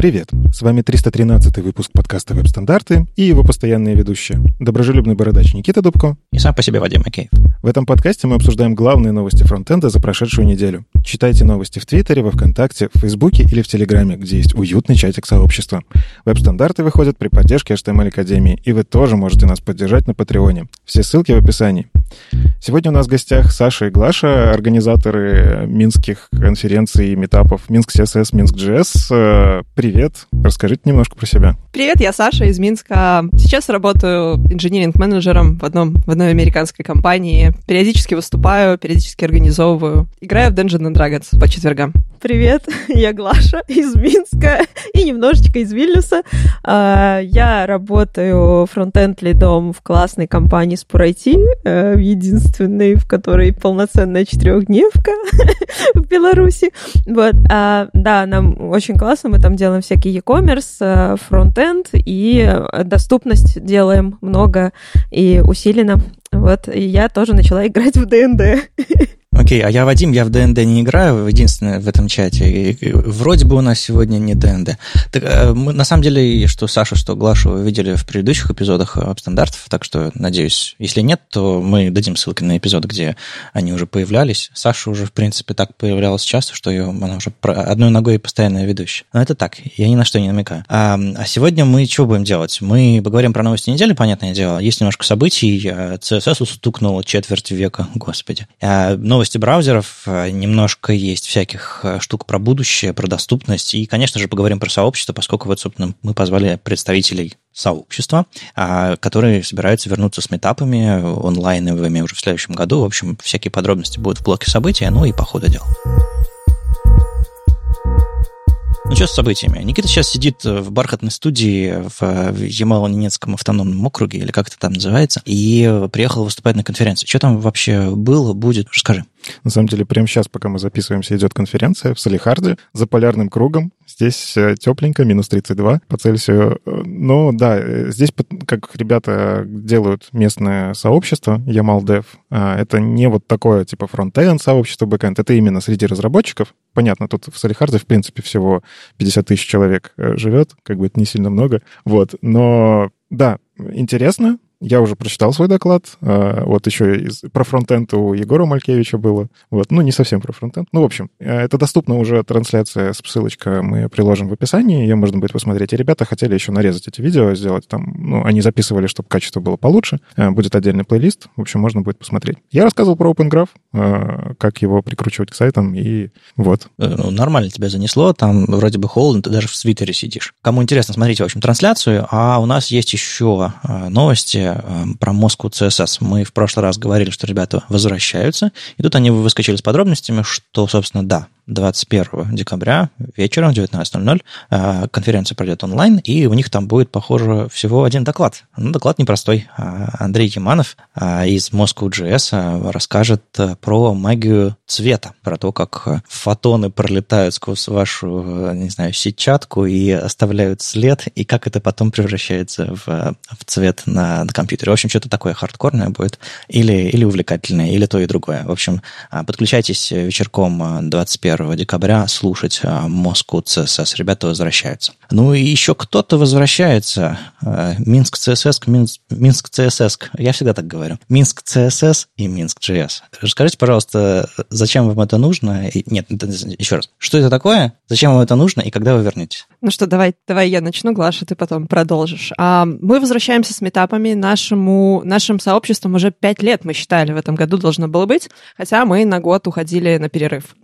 Привет! С вами 313-й выпуск подкаста «Веб-стандарты» и его постоянные ведущие. Доброжелюбный бородач Никита Дубко. И сам по себе Вадим Макеев. В этом подкасте мы обсуждаем главные новости фронтенда за прошедшую неделю. Читайте новости в Твиттере, во Вконтакте, в Фейсбуке или в Телеграме, где есть уютный чатик сообщества. «Веб-стандарты» выходят при поддержке HTML-академии, и вы тоже можете нас поддержать на Патреоне. Все ссылки в описании. Сегодня у нас в гостях Саша и Глаша, организаторы минских конференций и митапов Minsk CSS, Minsk.js. Привет. Расскажите немножко про себя. Привет, я Саша из Минска. Сейчас работаю инжиниринг-менеджером в одной американской компании. Периодически выступаю, периодически организовываю. Играю в Dungeons & Dragons по четвергам. Привет, я Глаша из Минска и немножечко из Вильнюса. Я работаю фронтенд-лидом в классной компании Spur IT, единственной, в которой полноценная четырехдневка в Беларуси. Вот. Да, нам очень классно, мы там делаем всякий e-commerce, фронтенд и доступность делаем много и усиленно. Вот, и я тоже начала играть в ДНД. Окей, а я Вадим, я в ДНД не играю, единственное в этом чате. И вроде бы у нас сегодня не ДНД. Так, мы, на самом деле, что Сашу, что Глашу вы видели в предыдущих эпизодах веб-стандартов, так что, надеюсь, если нет, то мы дадим ссылки на эпизод, где они уже появлялись. Саша уже, в принципе, так появлялась часто, что она уже одной ногой постоянная ведущая. Но это так, я ни на что не намекаю. А сегодня мы чего будем делать? Мы поговорим про новости недели, понятное дело. Есть немножко событий. CSS устукнуло четверть века, господи. Новости браузеров, немножко есть всяких штук про будущее, про доступность, и, конечно же, поговорим про сообщество, поскольку вот, собственно, мы позвали представителей сообщества, которые собираются вернуться с митапами онлайновыми уже в следующем году. В общем, всякие подробности будут в блоке события, ну и по ходу дела. Ну, что с событиями? Никита сейчас сидит в бархатной студии в Ямало-Ненецком автономном округе, или как это там называется, и приехал выступать на конференцию. Что там вообще было, будет? Расскажи. На самом деле, прямо сейчас, пока мы записываемся, идет конференция в Салехарде за полярным кругом. Здесь тепленько, минус 32 по Цельсию. Но да, здесь, как ребята делают местное сообщество, YamalDev, это не вот такое типа фронт-энд сообщество, бэкэнд, это именно среди разработчиков. Понятно, тут в Салехарде, в принципе, всего 50 тысяч человек живет, как бы это не сильно много. Вот, но да, интересно. Я уже прочитал свой доклад, вот еще про фронтенд у Егора Малькевича было, вот, ну, не совсем про фронтенд, ну, в общем, это доступна уже трансляция, ссылочка мы приложим в описании, ее можно будет посмотреть, и ребята хотели еще нарезать эти видео, сделать там, ну, они записывали, чтобы качество было получше, будет отдельный плейлист, в общем, можно будет посмотреть. Я рассказывал про Open Graph, как его прикручивать к сайтам, и вот. Ну, нормально тебя занесло, там вроде бы холодно, ты даже в свитере сидишь. Кому интересно, смотрите, в общем, трансляцию, а у нас есть еще новости про Москву-ЦСС. Мы в прошлый раз говорили, что ребята возвращаются, и тут они выскочили с подробностями, что, собственно, да, 21 декабря вечером в 19:00 конференция пройдет онлайн, и у них там будет, похоже, всего один доклад. Ну, доклад непростой. Андрей Яманов из Moscow.js расскажет про магию цвета, про то, как фотоны пролетают сквозь вашу, не знаю, сетчатку и оставляют след, и как это потом превращается в цвет на компьютере. В общем, что-то такое хардкорное будет, или увлекательное, или то и другое. В общем, подключайтесь вечерком 21 декабря слушать Moscow.css. Ребята возвращаются. Ну и еще кто-то возвращается. Minsk CSS. Я всегда так говорю. Minsk CSS и Minsk.js. Расскажите, пожалуйста, зачем вам это нужно? Нет, еще раз. Что это такое? Зачем вам это нужно? И когда вы вернетесь? Ну что, давай я начну, Глаша, ты потом продолжишь. Мы возвращаемся с митапами. Нашим сообществом уже 5 лет, мы считали, в этом году должно было быть. Хотя мы на год уходили на перерыв.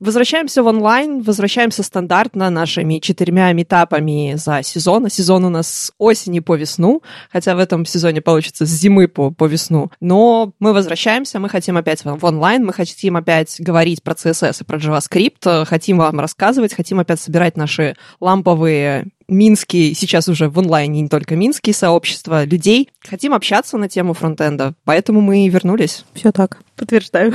Возвращаемся в онлайн, возвращаемся стандартно нашими 4 митапами за сезон. А сезон у нас с осени по весну, хотя в этом сезоне получится с зимы по весну. Но мы возвращаемся, мы хотим опять в онлайн, мы хотим опять говорить про CSS и про JavaScript, хотим вам рассказывать, хотим опять собирать наши ламповые минские, сейчас уже в онлайне не только минские сообщества, людей. Хотим общаться на тему фронтенда, поэтому мы и вернулись. Все так, подтверждаю.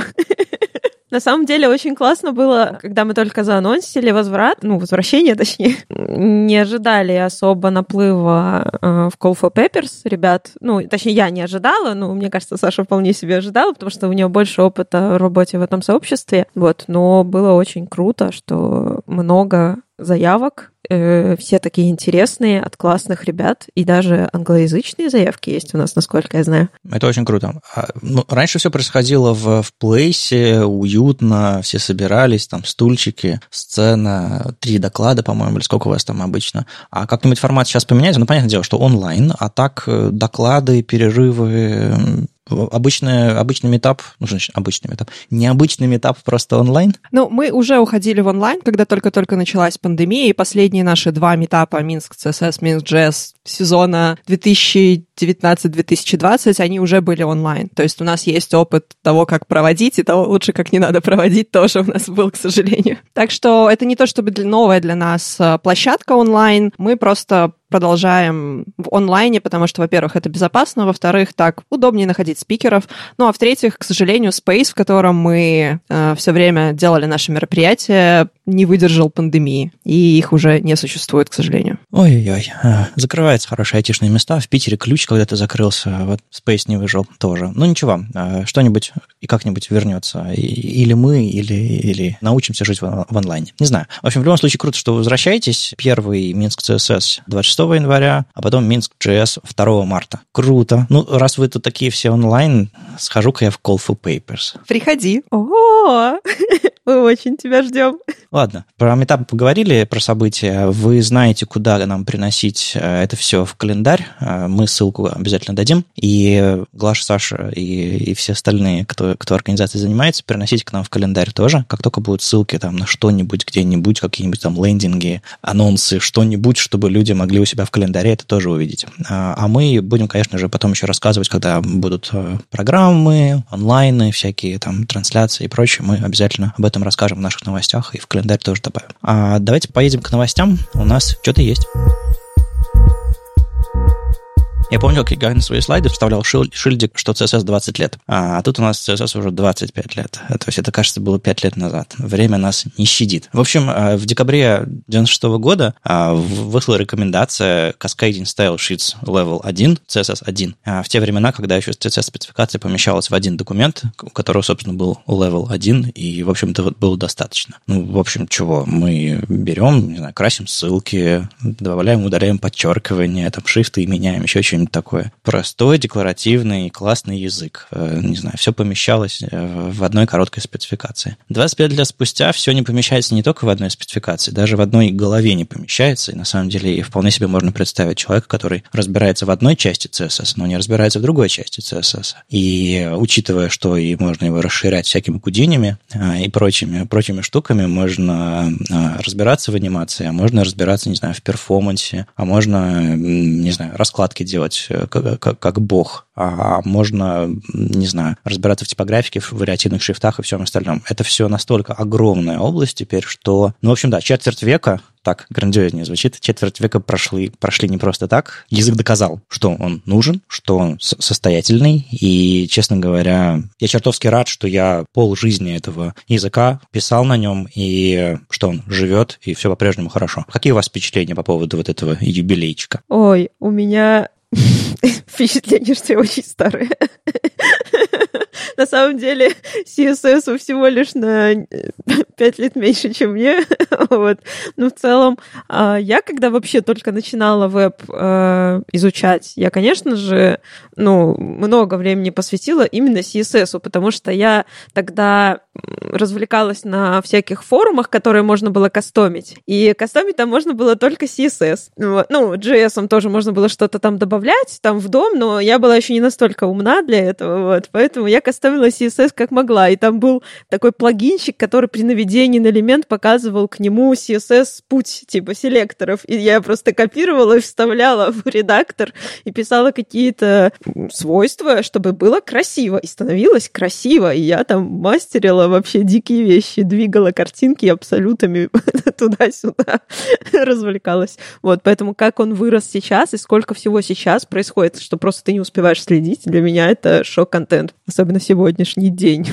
На самом деле очень классно было, когда мы только заанонсили возвращение, точнее, не ожидали особо наплыва в Call for Papers ребят. Ну, точнее, я не ожидала, но мне кажется, Саша вполне себе ожидала, потому что у нее больше опыта в работе в этом сообществе. Вот, но было очень круто, что много заявок все такие интересные от классных ребят, и даже англоязычные заявки есть у нас, насколько я знаю. Это очень круто. Ну, раньше все происходило в Плейсе, уютно, все собирались, там стульчики, сцена, 3 доклада, по-моему, или сколько у вас там обычно. А как-нибудь формат сейчас поменяется? Ну, понятное дело, что онлайн, а так доклады, перерывы... Необычный митап просто онлайн? Ну, мы уже уходили в онлайн, когда только-только началась пандемия, и последние наши 2 митапа Minsk CSS, Minsk.js сезона 2019-2020, они уже были онлайн. То есть у нас есть опыт того, как проводить, и того лучше, как не надо проводить, тоже у нас был, к сожалению. Так что это не то чтобы новая для нас площадка онлайн, мы просто продолжаем в онлайне, потому что, во-первых, это безопасно, во-вторых, так удобнее находить спикеров, ну, а в-третьих, к сожалению, Space, в котором мы все время делали наши мероприятия, не выдержал пандемии, и их уже не существует, к сожалению. Ой-ой-ой, закрываются хорошие айтишные места, в Питере ключ когда-то закрылся, вот Space не выжил тоже. Ну, ничего, что-нибудь и как-нибудь вернется, или мы, или научимся жить в онлайне, не знаю. В общем, в любом случае, круто, что возвращаетесь, первый Minsk CSS 26 января, а потом Minsk.js 2 марта. Круто. Ну, раз вы тут такие все онлайн, схожу-ка я в Call for Papers. Приходи. О-о-о! Мы очень тебя ждем. Ладно, про митапы поговорили, про события. Вы знаете, куда нам приносить это все в календарь. Мы ссылку обязательно дадим. И Глаша, Саша и все остальные, кто организацией занимается, приносите к нам в календарь тоже. Как только будут ссылки там на что-нибудь, где-нибудь, какие-нибудь там лендинги, анонсы, что-нибудь, чтобы люди могли у себя в календаре это тоже увидеть. А мы будем, конечно же, потом еще рассказывать, когда будут программы, онлайны, всякие там трансляции и прочее. Мы обязательно об этом расскажем в наших новостях и в календарь тоже добавим. А давайте поедем к новостям. У нас что-то есть. Я помню, как я на свои слайды вставлял шильдик, что CSS 20 лет. А тут у нас CSS уже 25 лет. То есть это, кажется, было 5 лет назад. Время нас не щадит. В общем, в декабре 96 года вышла рекомендация Cascading Style Sheets Level 1, CSS 1. В те времена, когда еще CSS-спецификация помещалась в один документ, у которого, собственно, был Level 1, и, в общем-то, было достаточно. Ну, в общем, чего? Мы берем, не знаю, красим ссылки, добавляем, удаляем подчеркивания, там, шрифты и меняем, еще очень такое. Простой, декларативный, классный язык. Не знаю, все помещалось в одной короткой спецификации. 25 лет спустя все не помещается не только в одной спецификации, даже в одной голове не помещается. И на самом деле вполне себе можно представить человека, который разбирается в одной части CSS, но не разбирается в другой части CSS. И учитывая, что и можно его расширять всякими кудинами и прочими штуками, можно разбираться в анимации, а можно разбираться, не знаю, в перформансе, а можно, не знаю, раскладки делать как бог, а можно, не знаю, разбираться в типографике, в вариативных шрифтах и всем остальном. Это все настолько огромная область теперь, что... Ну, в общем, да, четверть века... Так грандиознее звучит. Четверть века прошли не просто так. Язык доказал, что он нужен, что он состоятельный. И, честно говоря, я чертовски рад, что я полжизни этого языка писал на нем, и что он живет, и все по-прежнему хорошо. Какие у вас впечатления по поводу вот этого юбилейчика? Ой, у меня... Впечатление, что я очень старая. На самом деле, CSS всего лишь на 5 лет меньше, чем мне. Вот. Но в целом, я когда вообще только начинала веб изучать, я, конечно же, много времени посвятила именно CSS, потому что я тогда развлекалась на всяких форумах, которые можно было кастомить. И кастомить там можно было только CSS. Ну, JS-ом тоже можно было что-то там добавлять, там в дом, но я была еще не настолько умна для этого, вот. Поэтому я кастомила CSS как могла. И там был такой плагинчик, который при наведении на элемент показывал к нему CSS-путь, типа селекторов. И я просто копировала и вставляла в редактор и писала какие-то свойства, чтобы было красиво. И становилось красиво. И я там мастерила вообще дикие вещи, двигала картинки абсолютами туда-сюда, развлекалась. Вот, поэтому как он вырос сейчас и сколько всего сейчас происходит, что просто ты не успеваешь следить, для меня это шок-контент, особенно в сегодняшний день.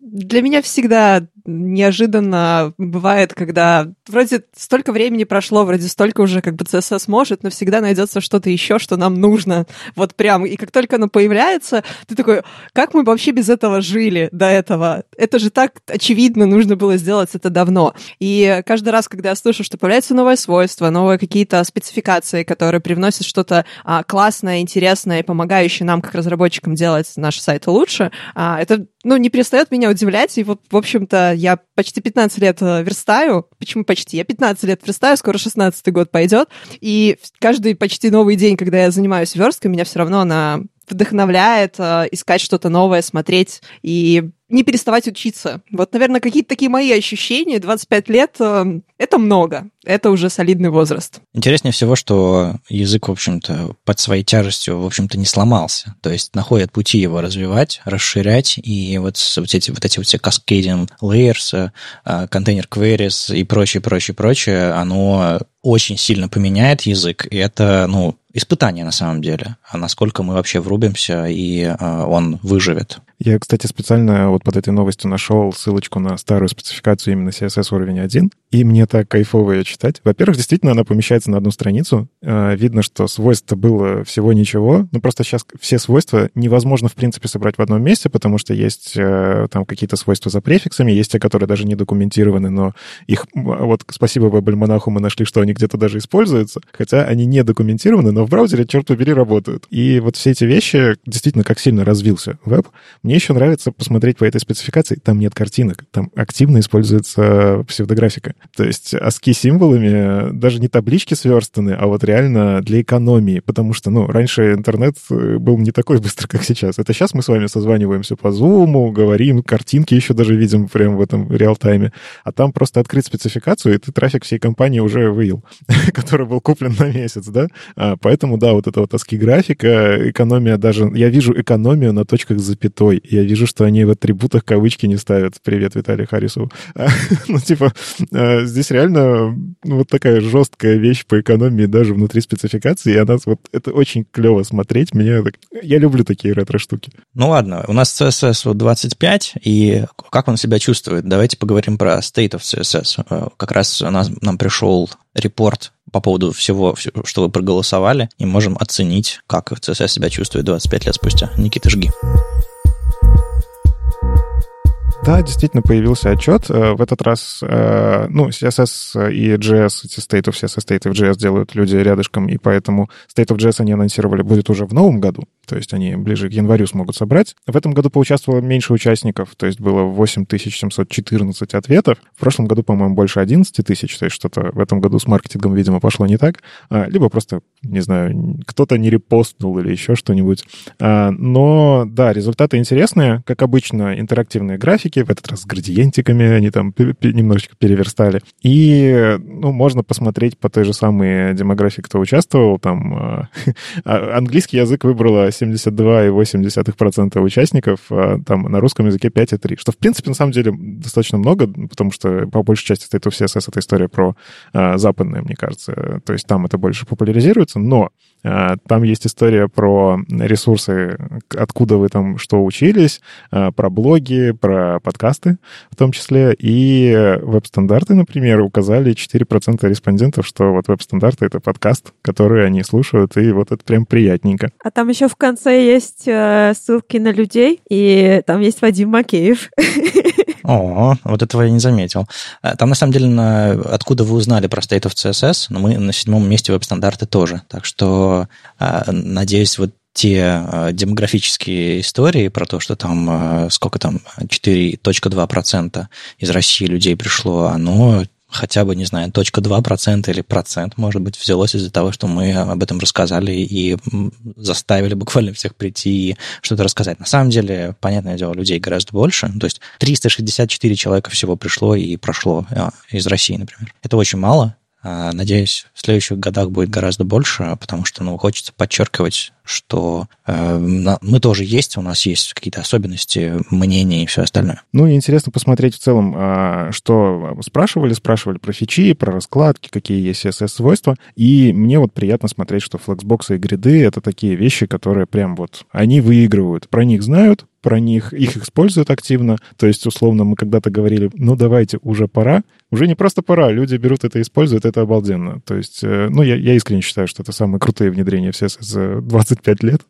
Для меня всегда неожиданно бывает, когда вроде столько времени прошло, вроде столько уже как бы CSS может, но всегда найдется что-то еще, что нам нужно. Вот прям. И как только оно появляется, ты такой, как мы вообще без этого жили до этого? Это же так очевидно, нужно было сделать это давно. И каждый раз, когда я слышу, что появляется новое свойство, новые какие-то спецификации, которые привносят что-то классное, интересное и помогающее нам, как разработчикам, делать наши сайты лучше, это не перестает меня удивлять. И вот, в общем-то, я почти 15 лет верстаю. Почему почти? Я 15 лет верстаю, скоро 16-й год пойдет. И каждый почти новый день, когда я занимаюсь версткой, меня все равно она вдохновляет искать что-то новое, смотреть и не переставать учиться. Вот, наверное, какие-то такие мои ощущения. 25 лет — это много. Это уже солидный возраст. Интереснее всего, что язык, в общем-то, под своей тяжестью, в общем-то, не сломался. То есть находят пути его развивать, расширять, и вот эти все cascading layers, container queries и прочее, оно очень сильно поменяет язык, и это, испытание на самом деле, а насколько мы вообще врубимся, и он выживет. Я, кстати, специально вот под этой новостью нашел ссылочку на старую спецификацию именно CSS уровень 1, и мне так кайфово ее читать. Во-первых, действительно, она помещается на одну страницу. Видно, что свойств-то было всего ничего. Просто сейчас все свойства невозможно, в принципе, собрать в одном месте, потому что есть там какие-то свойства за префиксами, есть те, которые даже не документированы, но их, вот спасибо WebAlmanach'у, мы нашли, что они где-то даже используются, хотя они не документированы, но в браузере, черт побери, работают. И вот все эти вещи, действительно, как сильно развился веб. Мне еще нравится посмотреть по этой спецификации. Там нет картинок, там активно используется псевдографика. То есть ASCII-символами даже не таблички сверстаны, а вот реально для экономии, потому что, раньше интернет был не такой быстро, как сейчас. Это сейчас мы с вами созваниваемся по Zoom, говорим, картинки еще даже видим прямо в этом реал-тайме. А там просто открыть спецификацию, и ты трафик всей компании уже выил, который был куплен на месяц, да? Поэтому, да, вот это вот ASCII-графика, экономия даже... Я вижу экономию на точках с запятой. Я вижу, что они в атрибутах кавычки не ставят. Привет, Виталий Харисов. Здесь реально вот такая жесткая вещь по экономии даже внутри спецификации, и она вот... Это очень клево смотреть. Я люблю такие ретро-штуки. Ну ладно, у нас CSS 25, и как он себя чувствует? Давайте поговорим про State of CSS. Как раз нам пришел репорт по поводу всего, что вы проголосовали, и можем оценить, как CSS себя чувствует 25 лет спустя. Никита, жги. Да, действительно, появился отчет. В этот раз, CSS и JS, эти State of CSS, State of JS делают люди рядышком, и поэтому State of JS они анонсировали будет уже в новом году, то есть они ближе к январю смогут собрать. В этом году поучаствовало меньше участников, то есть было 8714 ответов. В прошлом году, по-моему, больше 11 тысяч, то есть что-то в этом году с маркетингом, видимо, пошло не так. Либо просто, не знаю, кто-то не репостнул или еще что-нибудь. Но, да, результаты интересные. Как обычно, интерактивные графики, в этот раз с градиентиками, они там немножечко переверстали. И, можно посмотреть по той же самой демографии, кто участвовал. Там английский язык выбрало 72,8% участников, там на русском языке 5,3%. Что, в принципе, на самом деле достаточно много, потому что по большей части State of CSS — это история про западное, мне кажется. То есть там это больше популяризируется, но там есть история про ресурсы, откуда вы там что учились, про блоги, про подкасты в том числе. И веб-стандарты, например, указали 4% респондентов, что вот веб-стандарты — это подкаст, который они слушают, и вот это прям приятненько. А там еще в конце есть ссылки на людей, и там есть Вадим Макеев. О, вот этого я не заметил. Там, на самом деле, откуда вы узнали про State of CSS, но мы на 7-м месте веб-стандарты тоже. Так что, надеюсь, вот те демографические истории про то, что там, 4.2% из России людей пришло, оно... хотя бы, 0.2% или 1%, может быть, взялось из-за того, что мы об этом рассказали и заставили буквально всех прийти и что-то рассказать. На самом деле, понятное дело, людей гораздо больше. То есть 364 человека всего пришло и прошло из России, например. Это очень мало. Надеюсь, в следующих годах будет гораздо больше, потому что, хочется подчеркивать, что мы тоже есть, у нас есть какие-то особенности, мнения и все остальное. И интересно посмотреть в целом, что спрашивали про фичи, про раскладки, какие есть CSS-свойства, и мне вот приятно смотреть, что флексбоксы и гриды — это такие вещи, которые прям вот, они выигрывают, про них знают, про них, их используют активно. То есть, условно, мы когда-то говорили, ну, давайте, уже пора. Уже не просто пора, люди берут это и используют, это обалденно. То есть, ну, я искренне считаю, что это самые крутые внедрения в CSS за 25 лет,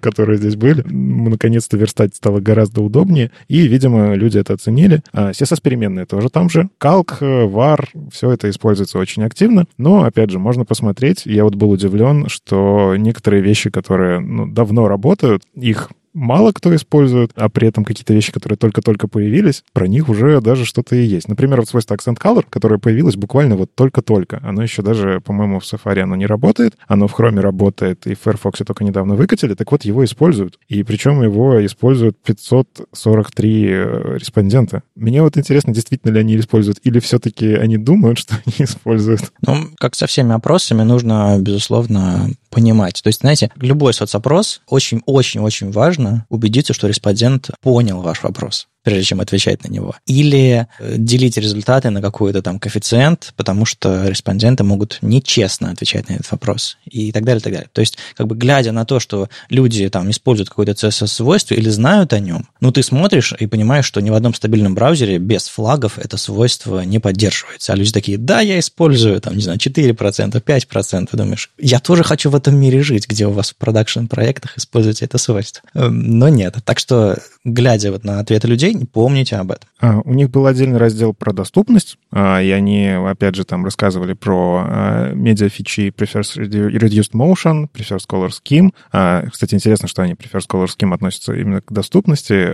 которые здесь были. Наконец-то верстать стало гораздо удобнее, и, видимо, люди это оценили. CSS-переменные тоже там же. Calc, var, все это используется очень активно, но, опять же, можно посмотреть. Я вот был удивлен, что некоторые вещи, которые давно работают, их мало кто использует, а при этом какие-то вещи, которые только-только появились, про них уже даже что-то и есть. Например, вот свойство Accent Color, которое появилось буквально вот только-только. Оно еще даже, по-моему, в Safari оно не работает, оно в Chrome работает, и в Firefox только недавно выкатили, так вот его используют. И причем его используют 543 респондента. Мне вот интересно, действительно ли они используют, или все-таки они думают, что они используют. Ну, как со всеми опросами, нужно, безусловно, понимать. То есть, знаете, любой соцопрос очень-очень-очень важен, убедиться, что респондент понял ваш вопрос, прежде чем отвечать на него. Или делить результаты на какой-то там коэффициент, потому что респонденты могут нечестно отвечать на этот вопрос. И так далее, и так далее. То есть, как бы глядя на то, что люди там используют какое-то CSS-свойство или знают о нем, ну, ты смотришь и понимаешь, что ни в одном стабильном браузере без флагов это свойство не поддерживается. А люди такие, да, я использую, там, не знаю, 4%, 5%. Ты думаешь, я тоже хочу в этом мире жить, где у вас в продакшн-проектах используете это свойство. Но нет. Так что, глядя вот на ответы людей, помните об этом. У них был отдельный раздел про доступность, и они, опять же, там рассказывали про медиафичи Prefers Reduced Motion, Prefers Color Scheme. Кстати, интересно, что они Prefers Color Scheme относятся именно к доступности,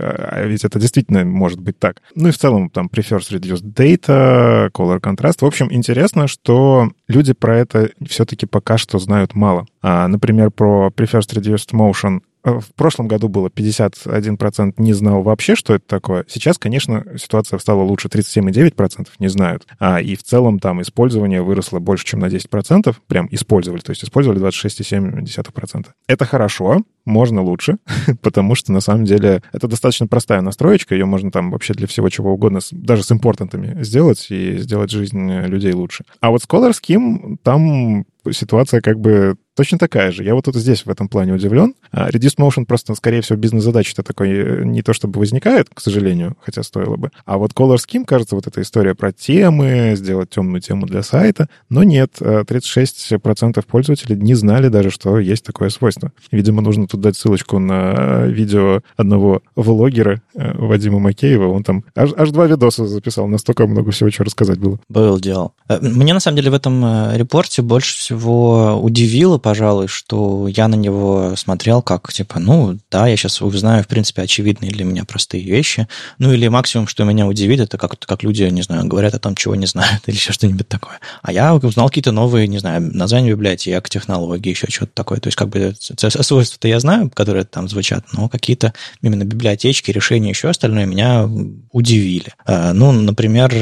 ведь это действительно может быть так. Ну и в целом там Prefers Reduced Data, Color Contrast. В общем, интересно, что люди про это все-таки пока что знают мало. Например, про Prefers Reduced Motion в прошлом году было 51% не знал вообще, что это такое. Сейчас, конечно, ситуация стала лучше. 37,9% не знают. И в целом там использование выросло больше, чем на 10%. Прям использовали. То есть использовали 26,7%. Это хорошо. Можно лучше, потому что, на самом деле, это достаточно простая настроечка. Ее можно там вообще для всего чего угодно, даже с импортантами сделать и сделать жизнь людей лучше. А вот с Color Scheme там ситуация как бы точно такая же. Я вот тут здесь в этом плане удивлен. Reduced Motion просто, скорее всего, бизнес-задача-то такой не то чтобы возникает, к сожалению, хотя стоило бы. А вот Color Scheme, кажется, вот эта история про темы, сделать темную тему для сайта. Но нет, 36% пользователей не знали даже, что есть такое свойство. Видимо, нужно тут дать ссылочку на видео одного влогера Вадима Макеева. Он там аж 2 видоса записал. Настолько много всего, чего рассказать было. Был дел. Мне, на самом деле, в этом репорте больше всего удивило, пожалуй, что я на него смотрел как, типа, ну, да, я сейчас узнаю, в принципе, очевидные для меня простые вещи, ну, или максимум, что меня удивит, это как люди, не знаю, говорят о том, чего не знают, или еще что-нибудь такое. А я узнал какие-то новые, не знаю, названия библиотек, технологии, еще что-то такое. То есть, как бы, свойства-то я знаю, которые там звучат, но какие-то именно библиотечки, решения, еще остальное меня удивили. Ну, например,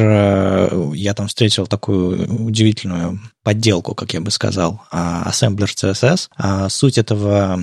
я там встретил такую удивительную подделку, как я бы сказал, ассемблер CSS. Суть этого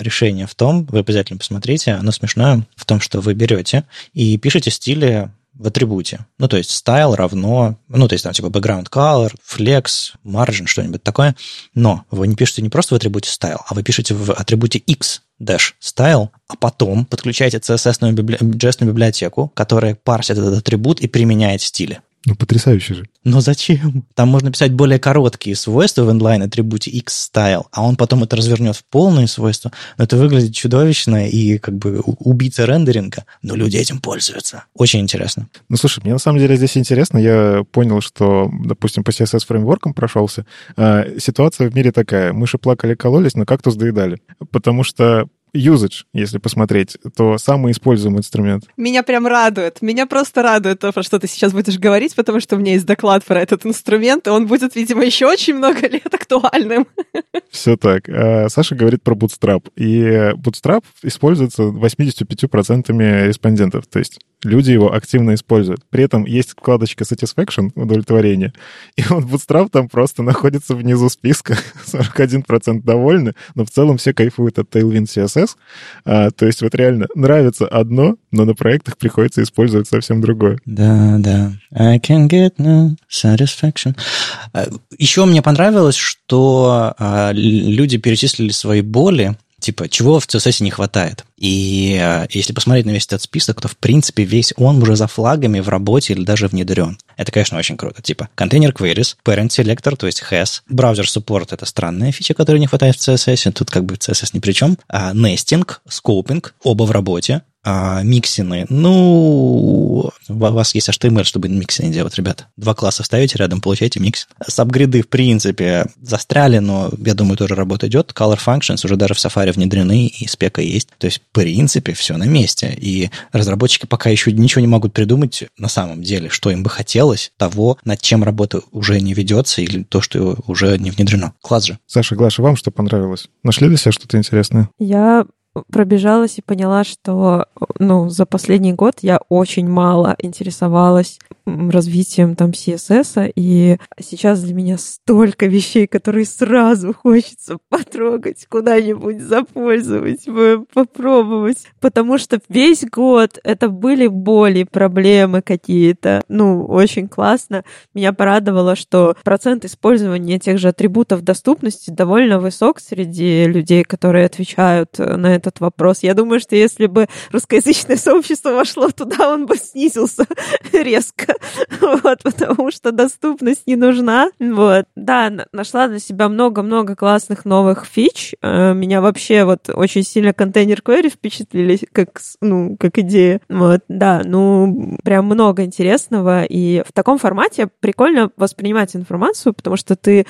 решения в том, вы обязательно посмотрите, оно смешное, в том, что вы берете и пишете стили в атрибуте. Ну, то есть style равно, ну, то есть там типа background color, flex, margin, что-нибудь такое. Но вы не пишете не просто в атрибуте style, а вы пишете в атрибуте x-style, а потом подключаете CSS-ную JS-библиотеку, которая парсит этот атрибут и применяет стили. Ну, потрясающе же. Но зачем? Там можно писать более короткие свойства в inline-атрибуте x-style, а он потом это развернет в полные свойства. Но это выглядит чудовищно и как бы убийца рендеринга. Но люди этим пользуются. Очень интересно. Ну, слушай, мне на самом деле здесь интересно. Я понял, что, допустим, по CSS-фреймворкам прошелся. Ситуация в мире такая. Мыши плакали, кололись, но кактус доедали. Потому что usage, если посмотреть, то самый используемый инструмент. Меня прям радует. Меня просто радует то, про что ты сейчас будешь говорить, потому что у меня есть доклад про этот инструмент, и он будет, видимо, еще очень много лет актуальным. Все так. Саша говорит про Bootstrap. И Bootstrap используется 85% респондентов. То есть люди его активно используют. При этом есть вкладочка Satisfaction, удовлетворение, и вот Bootstrap там просто находится внизу списка, 41% довольны, но в целом все кайфуют от Tailwind CSS. То есть вот реально нравится одно, но на проектах приходится использовать совсем другое. Да. I can get no satisfaction. Еще мне понравилось, что люди перечислили свои боли, Типа, чего в CSS не хватает. И если посмотреть на весь этот список, то, в принципе, весь он уже за флагами в работе или даже внедрен. Это, конечно, очень круто. Типа, контейнер queries, parent selector, то есть has, browser support — это странная фича, которой не хватает в CSS, тут как бы CSS ни при чем, nesting, scoping, оба в работе, миксины. Ну, у вас есть HTML, чтобы миксины делать, ребята. Два класса вставите рядом, получаете микс. Сабгриды, в принципе, застряли, но, я думаю, тоже работа идет. Color functions уже даже в Safari внедрены, и спека есть. То есть, в принципе, все на месте. И разработчики пока еще ничего не могут придумать на самом деле, что им бы хотелось, того, над чем работа уже не ведется, или то, что уже не внедрено. Класс же. Саша, Глаша, вам что понравилось? Нашли для себя что-то интересное? Я пробежалась и поняла, что за последний год я очень мало интересовалась развитием там CSS, и сейчас для меня столько вещей, которые сразу хочется потрогать, куда-нибудь запользовать, попробовать, потому что весь год это были боли, проблемы какие-то. Очень классно. Меня порадовало, что процент использования тех же атрибутов доступности довольно высок среди людей, которые отвечают на этот вопрос. Я думаю, что если бы русскоязычное сообщество вошло туда, он бы снизился резко, потому что доступность не нужна. Да, нашла для себя много-много классных новых фич. Меня вообще очень сильно контейнер-квери впечатлили, как идея. Прям много интересного, и в таком формате прикольно воспринимать информацию, потому что ты,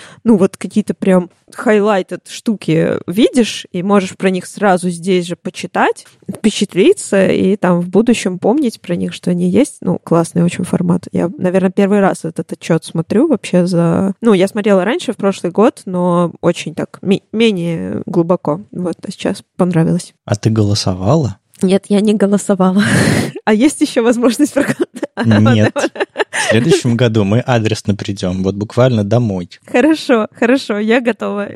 какие-то прям хайлайтед штуки видишь, и можешь про них сразу здесь же почитать, впечатлиться и там в будущем помнить про них, что они есть. Классный очень формат. Я, наверное, первый раз этот отчет смотрю вообще за... я смотрела раньше, в прошлый год, но очень так, менее глубоко. А сейчас понравилось. А ты голосовала? Нет, я не голосовала. А есть еще возможность прокатывать? Нет. В следующем году мы адресно придем, буквально домой. Хорошо, я готова.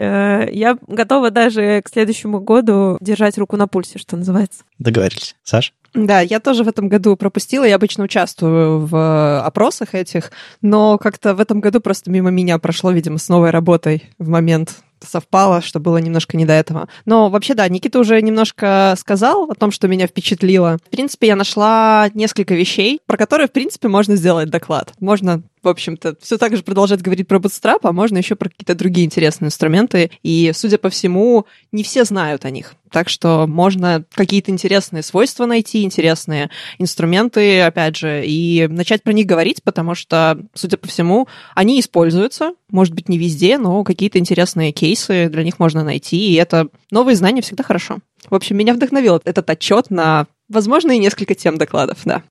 Я готова даже к следующему году держать руку на пульсе, что называется. Договорились. Саш? Да, я тоже в этом году пропустила, я обычно участвую в опросах этих, но как-то в этом году просто мимо меня прошло, видимо, с новой работой в момент... совпало, что было немножко не до этого. Но вообще, да, Никита уже немножко сказал о том, что меня впечатлило. В принципе, я нашла несколько вещей, про которые, в принципе, можно сделать доклад. Можно, в общем-то, все так же продолжать говорить про Bootstrap, а можно еще про какие-то другие интересные инструменты. И, судя по всему, не все знают о них. Так что можно какие-то интересные свойства найти, интересные инструменты, опять же, и начать про них говорить, потому что, судя по всему, они используются, может быть, не везде, но какие-то интересные кейсы для них можно найти, и это новые знания всегда хорошо. В общем, меня вдохновил этот отчет на... возможно, и несколько тем докладов, да.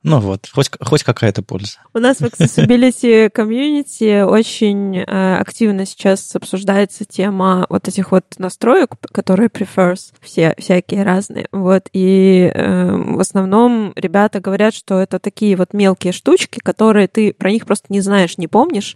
Хоть какая-то польза. У нас в Accessibility Community очень активно сейчас обсуждается тема этих настроек, которые prefers, все всякие разные. И в основном ребята говорят, что это такие мелкие штучки, которые ты про них просто не знаешь, не помнишь.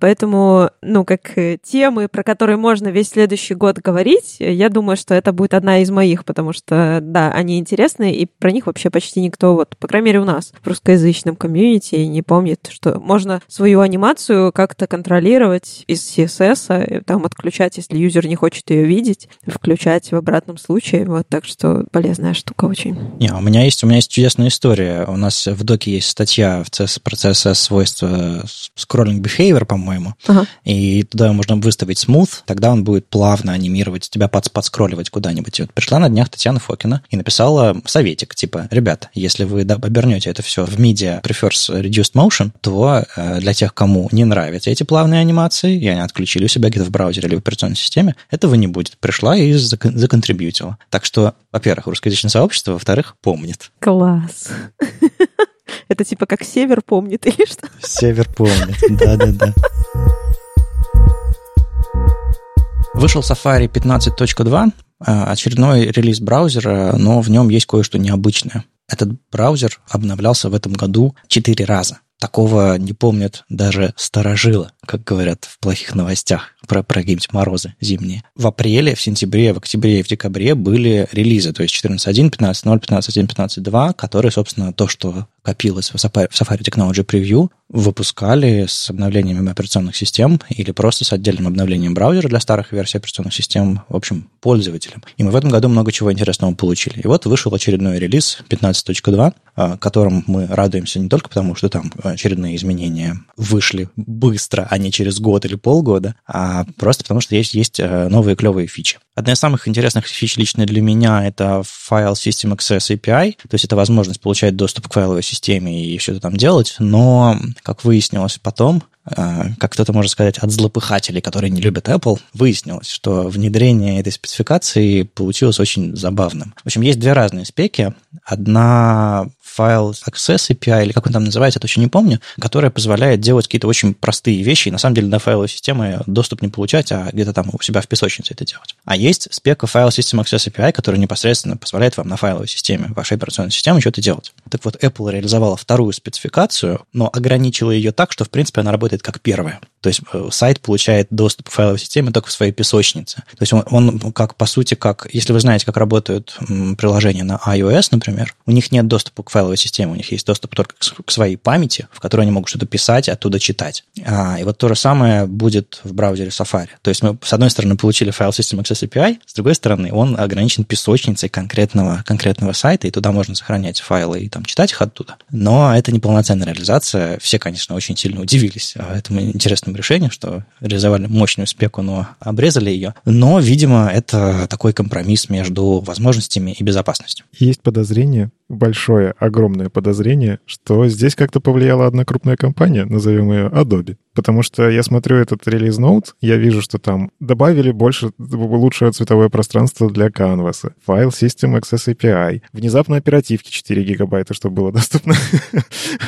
Поэтому, как темы, про которые можно весь следующий год говорить, я думаю, что это будет одна из моих, потому что, да, они интересны, и про них вообще почти никто, по крайней мере, у нас в русскоязычном комьюнити не помнит, что можно свою анимацию как-то контролировать из CSS, там отключать, если юзер не хочет ее видеть, включать в обратном случае, так что полезная штука очень. У меня есть чудесная история. У нас в доке есть статья про CSS свойства scrolling behavior, по-моему, и туда можно выставить smooth, тогда он будет плавно анимировать, тебя подскролливать куда-нибудь. И пришла на днях Татьяна Фокина и написала советик, типа, ребят, если вы обернете это все в media prefers reduced motion, то для тех, кому не нравятся эти плавные анимации, и они отключили у себя где-то в браузере или в операционной системе, этого не будет. Пришла и законтрибьютила. Так что, во-первых, русскоязычное сообщество, во-вторых, помнит. Класс. Это типа как Север помнит или что? Север помнит, да-да-да. Вышел Safari 15.2, очередной релиз браузера, но в нем есть кое-что необычное. Этот браузер обновлялся в этом году 4 раза. Такого не помнят даже старожилы, как говорят в плохих новостях про какие-нибудь морозы зимние. В апреле, в сентябре, в октябре и в декабре были релизы, то есть 14.1, 15.0, 15.1, 15.2, которые, собственно, то, что копилось в Safari Technology Preview, выпускали с обновлениями операционных систем или просто с отдельным обновлением браузера для старых версий операционных систем, в общем, пользователям. И мы в этом году много чего интересного получили. И вот вышел очередной релиз 15.2, которым мы радуемся не только потому, что там очередные изменения вышли быстро, а не через год или полгода, а просто потому, что есть новые клевые фичи. Одна из самых интересных фич лично для меня — это File System Access API, то есть это возможность получать доступ к файловой системе и что-то там делать, но, как выяснилось потом, как кто-то может сказать, от злопыхателей, которые не любят Apple, выяснилось, что внедрение этой спецификации получилось очень забавным. В общем, есть две разные спеки. Одна File Access API, или как он там называется, я точно не помню, которая позволяет делать какие-то очень простые вещи, и на самом деле до файловой системы доступ не получать, а где-то там у себя в песочнице это делать. А есть спека File System Access API, которая непосредственно позволяет вам на файловой системе, вашей операционной системе что-то делать. Так вот, Apple реализовала вторую спецификацию, но ограничила ее так, что, в принципе, она работает как первая. То есть сайт получает доступ к файловой системе только в своей песочнице. То есть он как, по сути, как... Если вы знаете, как работают приложения на iOS, например, у них нет доступа к файловой системе, у них есть доступ только к своей памяти, в которой они могут что-то писать, оттуда читать. И вот то же самое будет в браузере Safari. То есть мы, с одной стороны, получили File System Access API, с другой стороны, он ограничен песочницей конкретного сайта, и туда можно сохранять файлы и там читать их оттуда. Но это неполноценная реализация. Все, конечно, очень сильно удивились этому интересному решению, что реализовали мощную спеку, но обрезали ее. Но, видимо, это такой компромисс между возможностями и безопасностью. Есть подозрение, большое, огромное подозрение, что здесь как-то повлияла одна крупная компания, назовем ее Adobe. Потому что я смотрю этот релиз ноут, я вижу, что там добавили лучшее цветовое пространство для Canvas, File System Access API, внезапно оперативки 4 гигабайта, чтобы было доступно,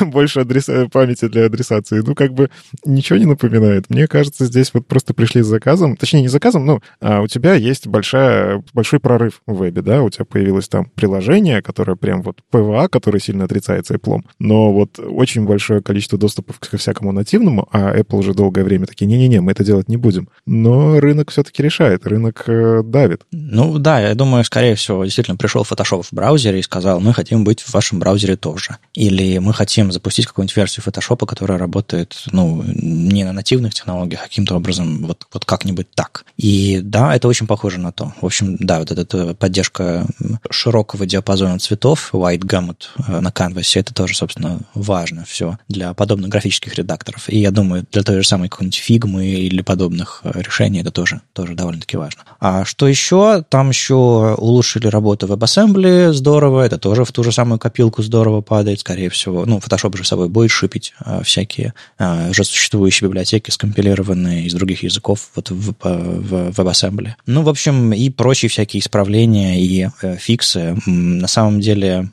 больше памяти для адресации. Ну, как бы ничего не напоминает. Мне кажется, здесь вот просто пришли с заказом, точнее, не заказом, но у тебя есть большой прорыв в вебе, да, у тебя появилось там приложение, которое прям вот ПВА, которое сильно отрицается Apple, но вот очень большое количество доступов ко всякому нативному, а Apple уже долгое время такие, не-не-не, мы это делать не будем. Но рынок все-таки решает, рынок давит. Ну да, я думаю, скорее всего, действительно пришел Photoshop в браузере и сказал, мы хотим быть в вашем браузере тоже. Или мы хотим запустить какую-нибудь версию Photoshop, которая работает, ну, не на нативных технологиях, а каким-то образом вот как-нибудь так. И да, это очень похоже на то. В общем, да, вот эта поддержка широкого диапазона цветов, wide gamut на Canvas, это тоже, собственно, важно все для подобных графических редакторов. И я думаю, для той же самой какой-нибудь фигмы или подобных решений это тоже довольно-таки важно. А что еще? Там еще улучшили работу WebAssembly, здорово, это тоже в ту же самую копилку здорово падает, скорее всего. Ну, Photoshop же с собой будет шипить всякие уже существующие библиотеки, скомпилированные из других языков вот в WebAssembly. Ну, в общем, и прочие всякие исправления и фиксы. На самом деле,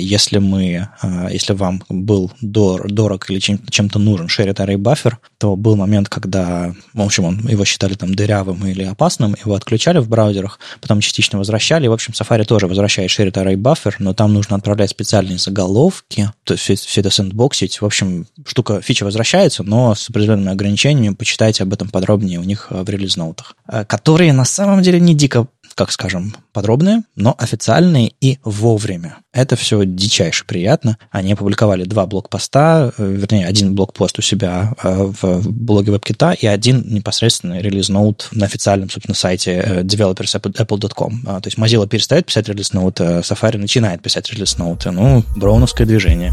если вам был дорог или чем-то нужен Shared Array Buffer, то был момент, когда, в общем, его считали там дырявым или опасным, его отключали в браузерах, потом частично возвращали, и, в общем, Safari тоже возвращает Shared Array Buffer, но там нужно отправлять специальные заголовки, то есть все это сэндбоксить, в общем, фича возвращается, но с определенными ограничениями, почитайте об этом подробнее у них в релиз-ноутах, которые на самом деле не дико, как скажем, подробные, но официальные и вовремя. Это все дичайше приятно. Они опубликовали два блокпоста, вернее, один блокпост у себя в блоге WebKit и один непосредственный релиз-ноут на официальном, собственно, сайте developers.apple.com. То есть Mozilla перестает писать релиз-ноуты, Safari начинает писать релиз-ноуты. Ну, броуновское движение.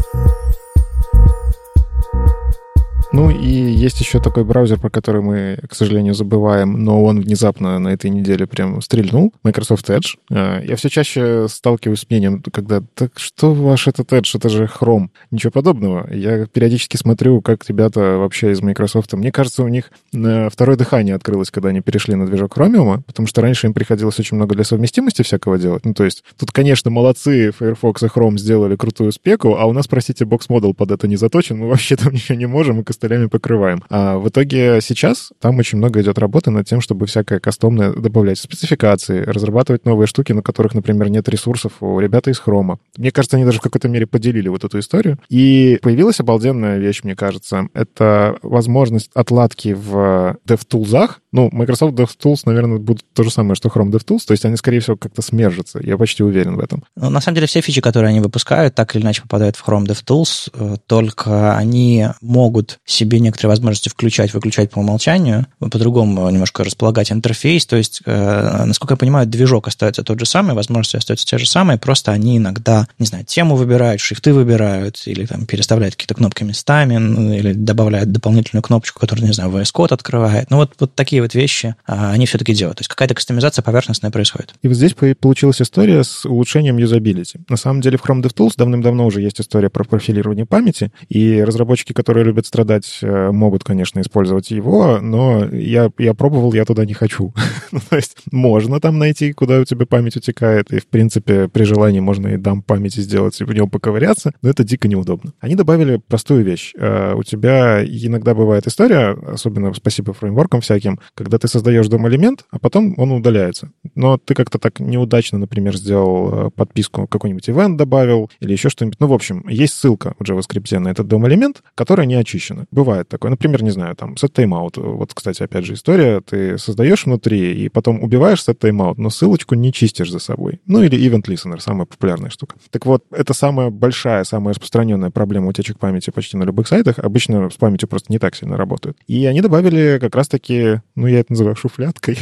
Ну и есть еще такой браузер, про который мы, к сожалению, забываем, но он внезапно на этой неделе прям стрельнул, Microsoft Edge. Я все чаще сталкиваюсь с мнением, когда «Так что ваш этот Edge? Это же Chrome». Ничего подобного. Я периодически смотрю, как ребята вообще из Microsoft. Мне кажется, у них второе дыхание открылось, когда они перешли на движок Chromium, потому что раньше им приходилось очень много для совместимости всякого делать. Ну то есть тут, конечно, молодцы, Firefox и Chrome сделали крутую спеку, а у нас, простите, бокс-модул под это не заточен, мы вообще там ничего не можем, и постолями покрываем. А в итоге сейчас там очень много идет работы над тем, чтобы всякое кастомное добавлять, спецификации, разрабатывать новые штуки, на которых, например, нет ресурсов у ребят из Хрома. Мне кажется, они даже в какой-то мере поделили вот эту историю. И появилась обалденная вещь, мне кажется. Это возможность отладки в DevTools. Ну, Microsoft DevTools, наверное, будут то же самое, что Chrome DevTools. То есть они, скорее всего, как-то смержатся. Я почти уверен в этом. Ну, на самом деле, все фичи, которые они выпускают, так или иначе попадают в Chrome DevTools. Только они могут себе некоторые возможности включать, выключать по умолчанию. По-другому немножко располагать интерфейс. То есть, насколько я понимаю, движок остается тот же самый, возможности остаются те же самые. Просто они иногда, не знаю, тему выбирают, шрифты выбирают, или там переставляют какие-то кнопки местами, или добавляют дополнительную кнопочку, которую, не знаю, VS Code открывает. Ну, вот такие вот вещи они все-таки делают. То есть какая-то кастомизация поверхностная происходит. И вот здесь получилась история с улучшением юзабилити. На самом деле в Chrome DevTools давным-давно уже есть история про профилирование памяти, и разработчики, которые любят страдать, могут, конечно, использовать его, но я пробовал, я туда не хочу. Ну, то есть можно там найти, куда у тебя память утекает, и, в принципе, при желании можно и дамп памяти сделать, и в нем поковыряться, но это дико неудобно. Они добавили простую вещь. У тебя иногда бывает история, особенно спасибо фреймворкам всяким, когда ты создаешь дом элемент, а потом он удаляется. Но ты как-то так неудачно, например, сделал подписку, какой-нибудь ивент добавил или еще что-нибудь. Ну, в общем, есть ссылка в JavaScript на этот дом элемент, которая не очищена. Бывает такое. Например, не знаю, там, set timeout. Вот, кстати, опять же, история. Ты создаешь внутри и потом убиваешь set timeout, но ссылочку не чистишь за собой. Ну, или event listener, самая популярная штука. Так вот, это самая большая, самая распространенная проблема утечек памяти почти на любых сайтах. Обычно с памятью просто не так сильно работают. И они добавили как раз-таки, ну, я это называю шуфляткой,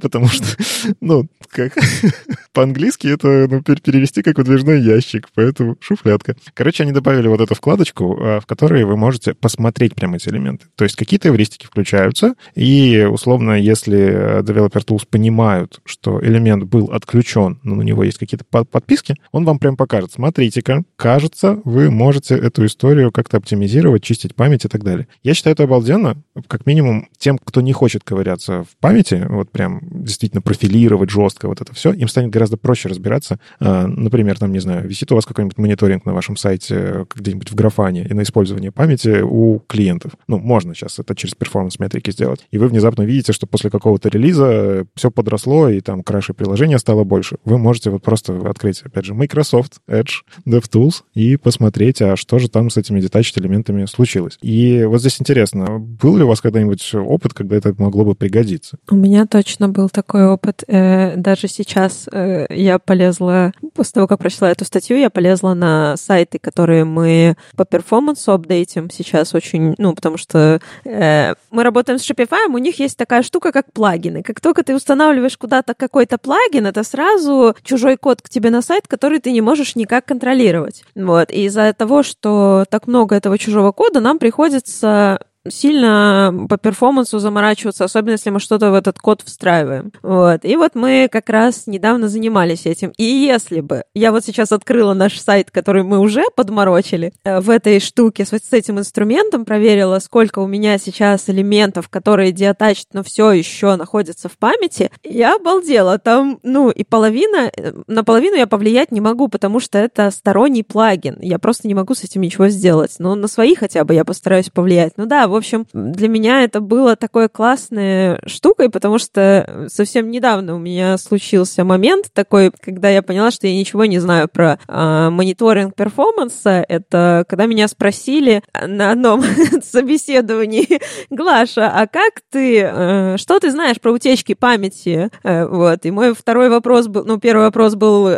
потому что, ну, как по-английски это, ну, перевести как выдвижной ящик, поэтому шуфлятка. Короче, они добавили вот эту вкладочку, в которой вы можете посмотреть прямо эти элементы. То есть какие-то эвристики включаются, и, условно, если Developer Tools понимают, что элемент был отключен, но у него есть какие-то подписки, он вам прям покажет. Смотрите-ка, кажется, вы можете эту историю как-то оптимизировать, чистить память и так далее. Я считаю это обалденно, как минимум, тем, кто не хочет ковыряться в памяти, вот прям действительно профилировать жестко вот это все, им станет гораздо проще разбираться. Например, там, не знаю, висит у вас какой-нибудь мониторинг на вашем сайте где-нибудь в Графане и на использование памяти у клиентов. Ну, можно сейчас это через перформанс-метрики сделать. И вы внезапно видите, что после какого-то релиза все подросло, и там краши приложения стало больше. Вы можете вот просто открыть, опять же, Microsoft Edge DevTools и посмотреть, а что же там с этими детачными элементами случилось. И вот здесь интересно, был ли у вас когда-нибудь опыт, когда это могло бы пригодиться? У меня точно был такой опыт. Даже сейчас я полезла, после того, как прочла эту статью, я полезла на сайты, которые мы по перформансу апдейтим сейчас очень, ну, потому что мы работаем с Shopify, у них есть такая штука, как плагины. Как только ты устанавливаешь куда-то какой-то плагин, это сразу чужой код к тебе на сайт, который ты не можешь никак контролировать. Вот. И из-за того, что так много этого чужого кода, нам приходится сильно по перформансу заморачиваться, особенно если мы что-то в этот код встраиваем. Вот. И вот мы как раз недавно занимались этим. И если бы я вот сейчас открыла наш сайт, который мы уже подморочили в этой штуке, с этим инструментом, проверила, сколько у меня сейчас элементов, которые деатачат, но все еще находятся в памяти, я обалдела. Там, ну, и половина, на половину я повлиять не могу, потому что это сторонний плагин. Я просто не могу с этим ничего сделать. Но на свои хотя бы я постараюсь повлиять. Ну да, в общем, для меня это было такой классной штукой, потому что совсем недавно у меня случился момент такой, когда я поняла, что я ничего не знаю про мониторинг перформанса. Это когда меня спросили на одном собеседовании: Глаша, а как ты, что ты знаешь про утечки памяти? Вот. И мой второй вопрос был, ну, первый вопрос был,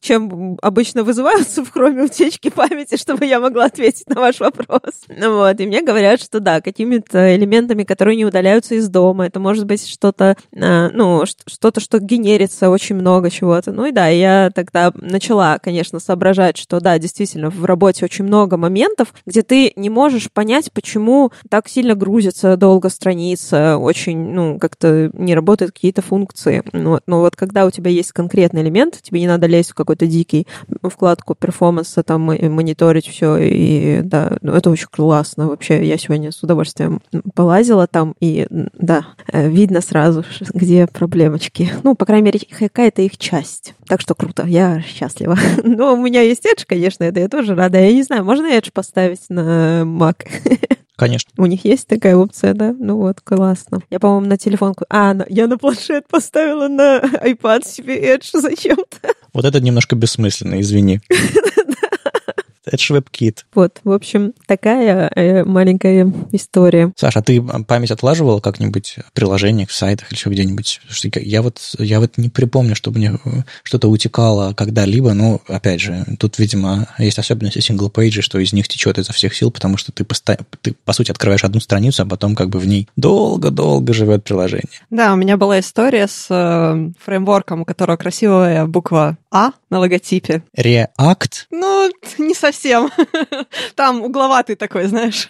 чем обычно вызываются в Chrome утечки памяти, чтобы я могла ответить на ваш вопрос. Вот. И мне говорят, что да, какими-то элементами, которые не удаляются из дома. Это может быть что-то, ну, что-то, что генерится очень много чего-то. Ну и да, я тогда начала, конечно, соображать, что да, действительно, в работе очень много моментов, где ты не можешь понять, почему так сильно грузится долго страница, очень, ну, как-то не работают какие-то функции. Но вот когда у тебя есть конкретный элемент, тебе не надо лезть в какой-то дикий вкладку перформанса, там, мониторить все, и да, ну, это очень классно вообще. Я сегодня с удовольствием полазила там, и да, видно сразу, где проблемочки. Ну, по крайней мере, какая-то их часть. Так что круто, я счастлива. Но у меня есть Edge, конечно, это я тоже рада. Я не знаю, можно Edge поставить на Mac? Конечно. У них есть такая опция, да? Ну вот, классно. Я, по-моему, на телефонку... я на планшет поставила на iPad себе Edge зачем-то. Вот это немножко бессмысленно, извини. Это же WebKit. Вот, в общем, такая маленькая история. Саша, а ты память отлаживала как-нибудь в приложениях, в сайтах или еще где-нибудь? Я вот не припомню, чтобы мне что-то утекало когда-либо, но, опять же, тут, видимо, есть особенности сингл-пейджей, что из них течет изо всех сил, потому что ты, по сути, открываешь одну страницу, а потом как бы в ней долго-долго живет приложение. Да, у меня была история с фреймворком, у которого красивая буква «А» на логотипе. React? Ну, не совсем. Там угловатый такой, знаешь,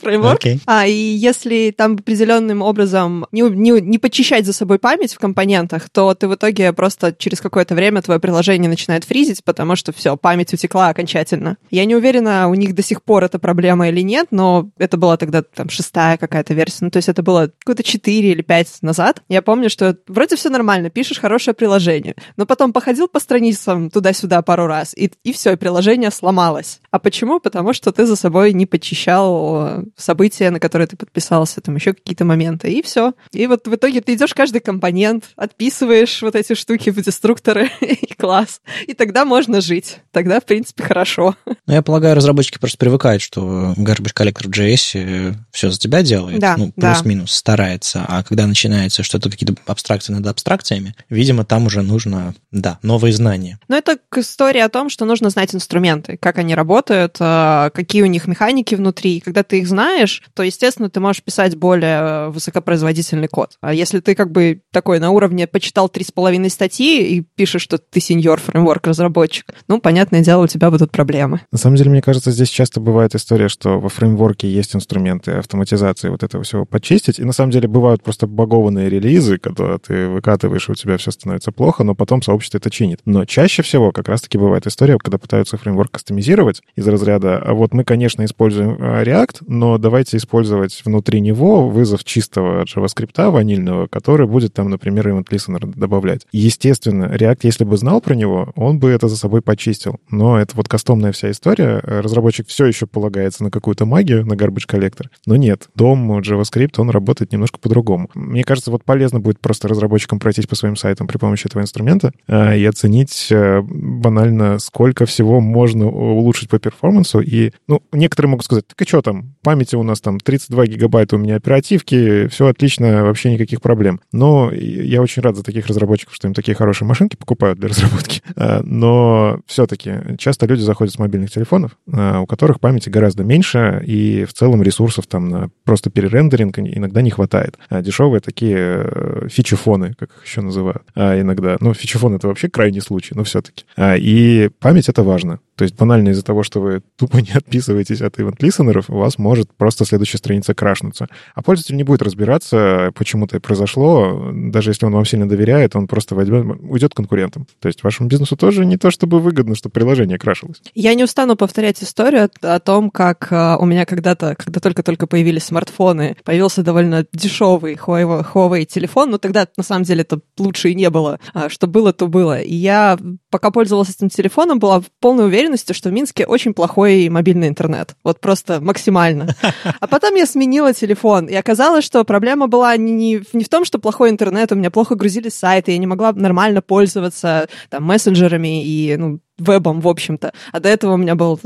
фреймворк. Okay. И если там определенным образом не подчищать за собой память в компонентах, то ты в итоге просто через какое-то время твое приложение начинает фризить, потому что все, память утекла окончательно. Я не уверена, у них до сих пор эта проблема или нет, но это была тогда там 6-я какая-то версия. Ну, то есть это было какое-то 4 или 5 назад. Я помню, что вроде все нормально, пишешь хорошее приложение, но потом походил по страницам туда-сюда пару раз, и все, и приложение сломалось. А почему? Потому что ты за собой не подчищал события, на которые ты подписался, там еще какие-то моменты, и все. И вот в итоге ты идешь каждый компонент, отписываешь вот эти штуки в деструкторы и класс, и тогда можно жить. Тогда, в принципе, хорошо. Ну, я полагаю, разработчики просто привыкают, что garbage collector в JS все за тебя делает, да, ну, плюс-минус, да, старается, а когда начинается что-то, какие-то абстракции над абстракциями, видимо, там уже нужно, да, новые знания. Но это история о том, что нужно знать инструменты, как они работают, какие у них механики внутри. И когда ты их знаешь, то, естественно, ты можешь писать более высокопроизводительный код. А если ты как бы такой на уровне почитал 3,5 статьи и пишешь, что ты сеньор фреймворк-разработчик, ну, понятное дело, у тебя будут проблемы. На самом деле, мне кажется, здесь часто бывает история, что во фреймворке есть инструменты автоматизации вот этого всего почистить. И на самом деле бывают просто багованные релизы, когда ты выкатываешь, и у тебя все становится плохо, но потом сообщество это чинит. Но чаще всего как раз-таки бывает история, когда пытаются фреймворк кастомизировать из разряда, а вот мы, конечно, используем React, но давайте использовать внутри него вызов чистого JavaScript ванильного, который будет там, например, event listener добавлять. Естественно, React, если бы знал про него, он бы это за собой почистил. Но это вот кастомная вся история. Разработчик все еще полагается на какую-то магию, на garbage collector. Но нет, дом JavaScript, он работает немножко по-другому. Мне кажется, вот полезно будет просто разработчикам пройтись по своим сайтам при помощи этого инструмента и оценить банально, сколько всего можно улучшить по перформансу, и, ну, некоторые могут сказать, так и что там, памяти у нас там 32 гигабайта у меня оперативки, все отлично, вообще никаких проблем. Но я очень рад за таких разработчиков, что им такие хорошие машинки покупают для разработки. Но все-таки часто люди заходят с мобильных телефонов, у которых памяти гораздо меньше, и в целом ресурсов там на просто перерендеринг иногда не хватает. Дешевые такие фичефоны, как их еще называют, иногда. Ну, фичефон — это вообще крайний случай, но все-таки. И память — это важно. То есть банально из-за того, что вы тупо не отписываетесь от event-листенеров, у вас может просто следующая страница крашнуться. А пользователь не будет разбираться, почему это произошло. Даже если он вам сильно доверяет, он просто уйдет к конкурентам. То есть вашему бизнесу тоже не то чтобы выгодно, чтобы приложение крашилось. Я не устану повторять историю о том, как у меня когда-то, когда только-только появились смартфоны, появился довольно дешевый Huawei телефон. Но тогда, на самом деле, это лучше и не было. Что было, то было. И я, пока пользовалась этим телефоном, была в полной уверенности, что в Минске очень плохой мобильный интернет. Вот просто максимально. А потом я сменила телефон, и оказалось, что проблема была не в том, что плохой интернет, у меня плохо грузились сайты, я не могла нормально пользоваться там мессенджерами и, ну, вебом, в общем-то. А до этого у меня был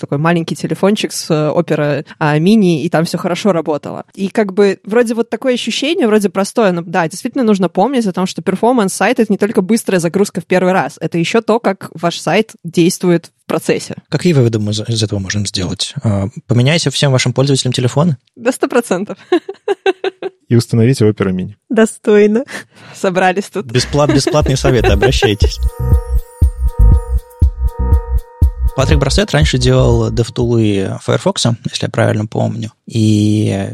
такой маленький телефончик с Opera Mini, и там все хорошо работало. И как бы вроде вот такое ощущение, вроде простое, но да, действительно нужно помнить о том, что перформанс сайта — это не только быстрая загрузка в первый раз, это еще то, как ваш сайт действует в процессе. Какие выводы мы из этого можем сделать? Поменяйте всем вашим пользователям телефон? 100%. И установите Opera Mini. Достойно. Собрались тут. Бесплатные советы, обращайтесь. Патрик Браслетт раньше делал DevTools Firefox, если я правильно помню, и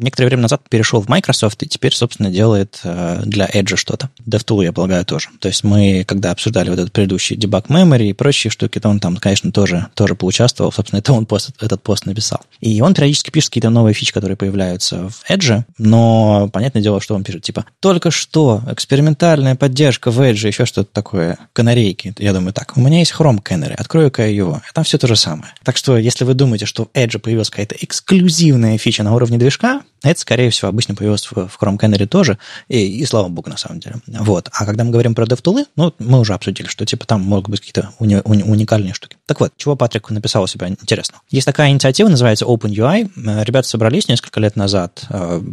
некоторое время назад перешел в Microsoft и теперь, собственно, делает для Edge что-то. DevTool, я полагаю, тоже. То есть мы, когда обсуждали вот этот предыдущий debug memory и прочие штуки, то он там, конечно, тоже поучаствовал. Собственно, это он этот пост написал. И он периодически пишет какие-то новые фичи, которые появляются в Edge, но, понятное дело, что он пишет, типа, только что экспериментальная поддержка в Edge, еще что-то такое, канарейки. Я думаю, так, у меня есть Chrome Canary, открою-ка его. Там все то же самое. Так что, если вы думаете, что в Edge появилась какая-то эксклюзивная фича на уровне движка, это, скорее всего, обычно появилось в Chrome Canary тоже, и слава богу, на самом деле. Вот. А когда мы говорим про DevTools, ну, мы уже обсудили, что, типа, там могут быть какие-то уникальные штуки. Так вот, чего Патрик написал у себя интересного. Есть такая инициатива, называется Open UI. Ребята собрались несколько лет назад,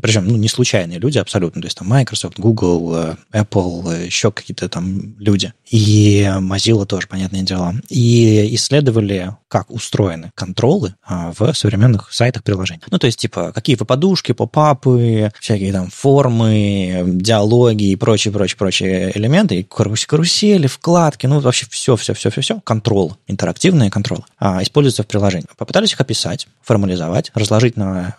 причем, ну, не случайные люди абсолютно, то есть там Microsoft, Google, Apple, еще какие-то там люди. И Mozilla тоже, понятное дело. И исследовали, как устроены контролы в современных сайтах приложений. Ну, то есть, типа, какие подушки, поп-апы, всякие там формы, диалоги и прочие элементы, и карусели, вкладки, ну, вообще все. Контролы, интерактивные контролы используются в приложении. Попытались их описать, формализовать, разложить на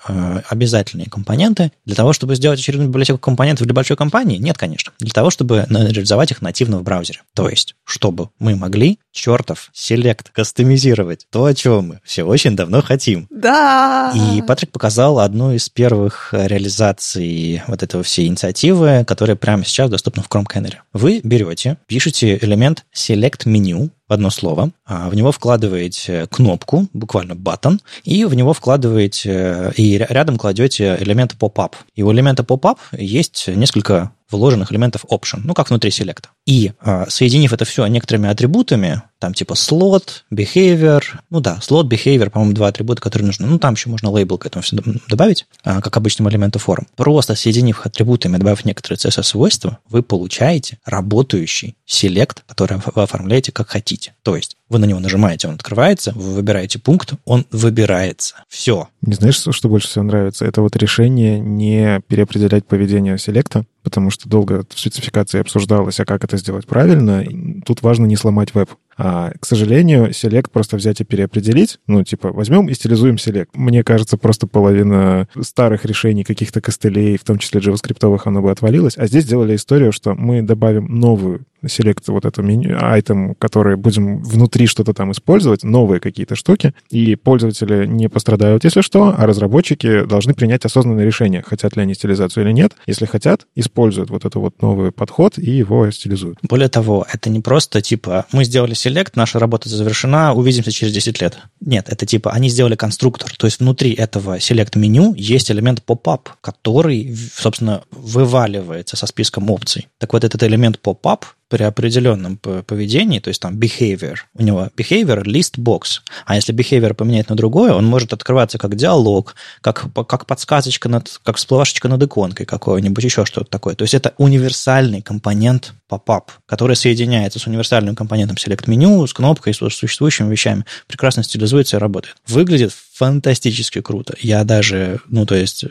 обязательные компоненты. Для того, чтобы сделать очередную библиотеку компонентов для большой компании? Нет, конечно. Для того, чтобы реализовать их нативно в браузере. То есть, чтобы мы могли чертов селект кастомизировать то, о чем мы все очень давно хотим. Да! И Патрик показал одну из первых реализаций вот этого всей инициативы, которая прямо сейчас доступна в Chrome Canary. Вы берете, пишете элемент select menu, одно слово, в него вкладываете кнопку, буквально button, и в него вкладываете, и рядом кладете элемент pop-up. И у элемента pop-up есть несколько вложенных элементов option, ну, как внутри селекта. И соединив это все некоторыми атрибутами, там типа slot, behavior, ну да, slot, behavior, по-моему, два атрибута, которые нужны. Ну, там еще можно лейбл к этому все добавить, как обычному элементу форм. Просто соединив атрибутами, добавив некоторые CSS-свойства, вы получаете работающий селект, который вы оформляете как хотите. То есть вы на него нажимаете, он открывается, вы выбираете пункт, он выбирается. Все. Не знаешь, что больше всего нравится? Это вот решение не переопределять поведение селекта, потому что долго в спецификации обсуждалось, а как это сделать правильно. Тут важно не сломать веб. А, к сожалению, селект просто взять и переопределить. Ну, типа, возьмем и стилизуем селект. Мне кажется, просто половина старых решений каких-то костылей, в том числе джаваскриптовых, оно бы отвалилось. А здесь сделали историю, что мы добавим новую селект, вот это меню, айтем, которые будем внутри что-то там использовать, новые какие-то штуки, и пользователи не пострадают, если что, а разработчики должны принять осознанное решение, хотят ли они стилизацию или нет. Если хотят, используют вот этот вот новый подход и его стилизуют. Более того, это не просто типа мы сделали селект, наша работа завершена, увидимся через 10 лет. Нет, это типа они сделали конструктор, то есть внутри этого селект-меню есть элемент pop-up, который, собственно, вываливается со списком опций. Так вот, этот элемент pop-up при определенном поведении, то есть там behavior, у него behavior list box, а если behavior поменять на другое, он может открываться как диалог, как подсказочка, как всплывашечка над иконкой какой-нибудь, еще что-то такое. То есть это универсальный компонент pop-up, который соединяется с универсальным компонентом select menu, с кнопкой, с существующими вещами, прекрасно стилизуется и работает. Выглядит фантастически круто. Я даже, ну, то есть,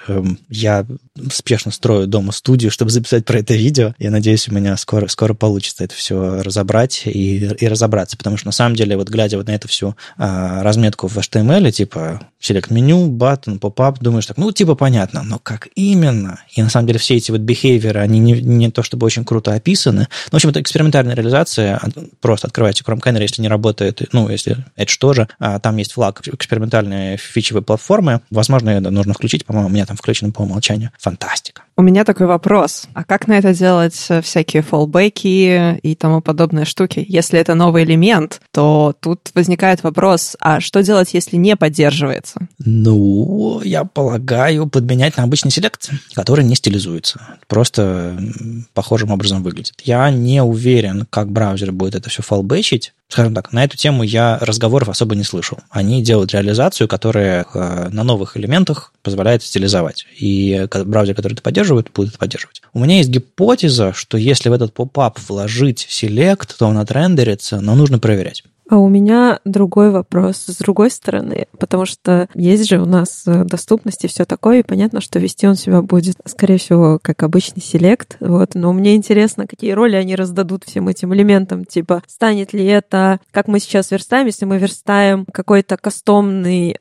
я спешно строю дома студию, чтобы записать про это видео. Я надеюсь, у меня скоро получится это все разобрать и разобраться, потому что, на самом деле, вот глядя вот на эту всю разметку в HTML, типа, select menu, button, pop-up, думаешь так, ну, типа, понятно, но как именно? И, на самом деле, все эти вот behavior, они не то чтобы очень круто описаны. Ну, в общем, это экспериментальная реализация. Просто открывайте Chrome Canary, если не работает, ну, если Edge тоже, там есть флаг экспериментальные фичевые платформы. Возможно, это нужно включить. По-моему, у меня там включено по умолчанию. Фантастика. У меня такой вопрос. А как на это делать всякие фоллбеки и тому подобные штуки? Если это новый элемент, то тут возникает вопрос, а что делать, если не поддерживается? Ну, я полагаю, подменять на обычный селект, который не стилизуется. Просто похожим образом выглядит. Я не уверен, как браузер будет это все фоллбечить. Скажем так, на эту тему я разговоров особо не слышал. Они делают реализацию, которая на новых элементах позволяет стилизовать. И браузер, который это поддерживает, будет это поддерживать. У меня есть гипотеза, что если в этот поп-ап вложить select, то он отрендерится, но нужно проверять. А у меня другой вопрос с другой стороны, потому что есть же у нас доступность и все такое, и понятно, что вести он себя будет, скорее всего, как обычный селект, вот. Но мне интересно, какие роли они раздадут всем этим элементам, типа, станет ли это, как мы сейчас верстаем, если мы верстаем какой-то кастомный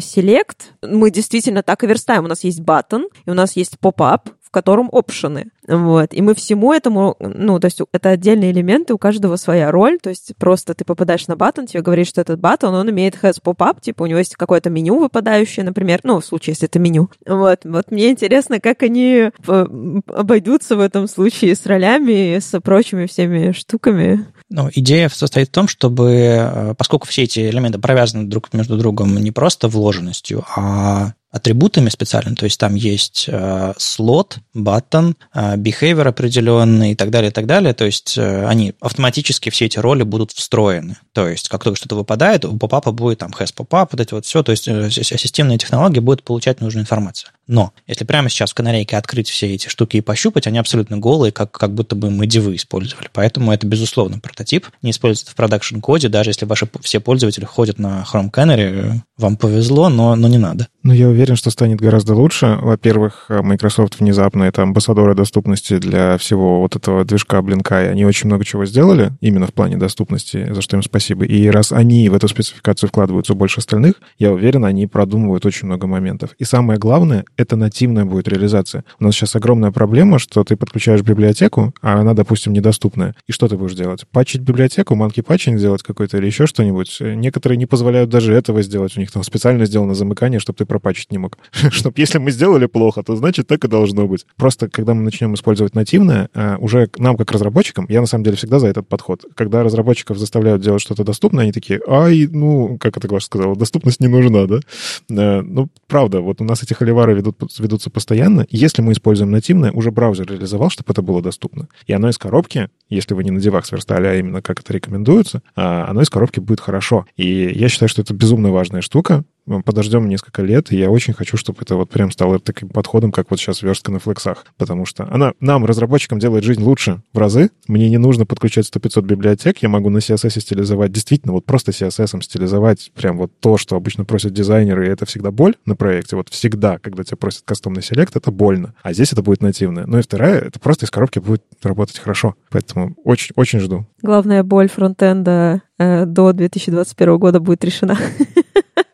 селект, мы действительно так и верстаем, у нас есть button, и у нас есть pop-up, в котором опшены. Вот. И мы всему этому, ну, то есть это отдельные элементы, у каждого своя роль, то есть просто ты попадаешь на баттон, тебе говоришь, что этот баттон, он имеет has pop-up, типа у него есть какое-то меню выпадающее, например, ну, в случае, если это меню. Вот. Вот мне интересно, как они обойдутся в этом случае с ролями, с прочими всеми штуками. Ну, идея состоит в том, чтобы, поскольку все эти элементы провязаны друг между другом не просто вложенностью, а атрибутами специально, то есть там есть слот, button, behavior определенный и так далее, то есть они автоматически, все эти роли будут встроены, то есть как только что-то выпадает, у попапа будет там has pop-up, вот эти вот все, то есть системные технологии будут получать нужную информацию. Но если прямо сейчас в канарейке открыть все эти штуки и пощупать, они абсолютно голые, как будто бы мы дивы использовали, поэтому это, безусловно, прототип, не используется в продакшн-коде, даже если ваши все пользователи ходят на Chrome Canary, вам повезло, но не надо. Но я уверен, что станет гораздо лучше. Во-первых, Microsoft внезапно — это амбассадоры доступности для всего вот этого движка Блинка, и они очень много чего сделали именно в плане доступности, за что им спасибо. И раз они в эту спецификацию вкладываются больше остальных, я уверен, они продумывают очень много моментов. И самое главное — это нативная будет реализация. У нас сейчас огромная проблема, что ты подключаешь библиотеку, а она, допустим, недоступная. И что ты будешь делать? Патчить библиотеку, манки-патчинг делать какой-то или еще что-нибудь? Некоторые не позволяют даже этого сделать. У них там специально сделано замыкание, чтобы ты пропатчить не мог. Чтоб если мы сделали плохо, то значит так и должно быть. Просто когда мы начнем использовать нативное, уже нам, как разработчикам, я на самом деле всегда за этот подход. Когда разработчиков заставляют делать что-то доступное, они такие, как это Глаша сказала, доступность не нужна, да? Правда, вот у нас эти холивары ведутся постоянно. Если мы используем нативное, уже браузер реализовал, чтобы это было доступно. И оно из коробки, если вы не на девах сверстали, а именно как это рекомендуется, оно из коробки будет хорошо. И я считаю, что это безумно важная штука. Подождем несколько лет, и я очень хочу, чтобы это вот прям стало таким подходом, как вот сейчас верстка на флексах, потому что она нам, разработчикам, делает жизнь лучше в разы. Мне не нужно подключать 100-500 библиотек, я могу на CSS стилизовать, действительно, вот просто CSS стилизовать прям вот то, что обычно просят дизайнеры, и это всегда боль на проекте. Вот всегда, когда тебя просят кастомный селект, это больно, а здесь это будет нативное. Ну и вторая, это просто из коробки будет работать хорошо, поэтому очень-очень жду. Главная боль фронтенда до 2021 года будет решена.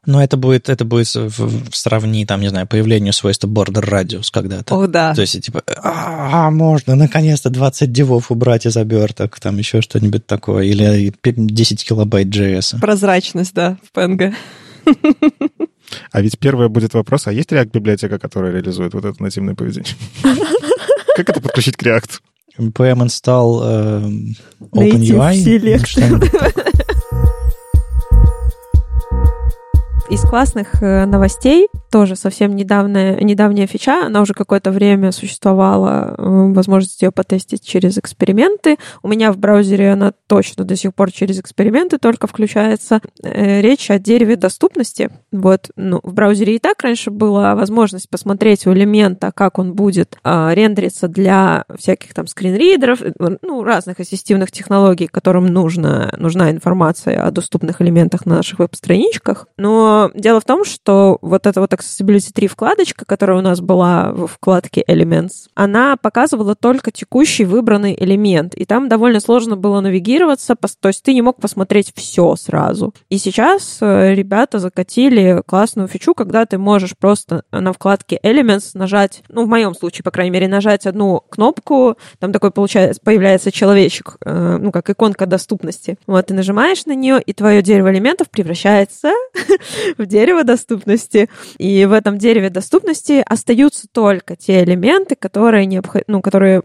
Но это будет сравни, там, не знаю, появлению свойства border radius когда-то. О, да. То есть, типа, можно наконец-то 20 дивов убрать из оберток, там еще что-нибудь такое, или 10 килобайт JS. Прозрачность, да, в PNG. А ведь первое будет вопрос, а есть React-библиотека, которая реализует вот это нативное поведение? Как это подключить к React? npm install Open UI. Из классных новостей тоже совсем недавняя фича, она уже какое-то время существовала, возможность ее потестить через эксперименты. У меня в браузере она точно до сих пор через эксперименты только включается. Речь о дереве доступности. Вот, в браузере и так раньше была возможность посмотреть у элемента, как он будет рендериться для всяких там скринридеров, разных ассистивных технологий, которым нужна информация о доступных элементах на наших веб-страничках. Но дело в том, что вот эта вот Accessibility 3 вкладочка, которая у нас была в вкладке Elements, она показывала только текущий выбранный элемент, и там довольно сложно было навигироваться, то есть ты не мог посмотреть все сразу. И сейчас ребята закатили классную фичу, когда ты можешь просто на вкладке Elements нажать, в моем случае, по крайней мере, нажать одну кнопку, там такой появляется человечек, как иконка доступности. Вот, ты нажимаешь на нее, и твое дерево элементов превращается в дерево доступности. И в этом дереве доступности остаются только те элементы, которые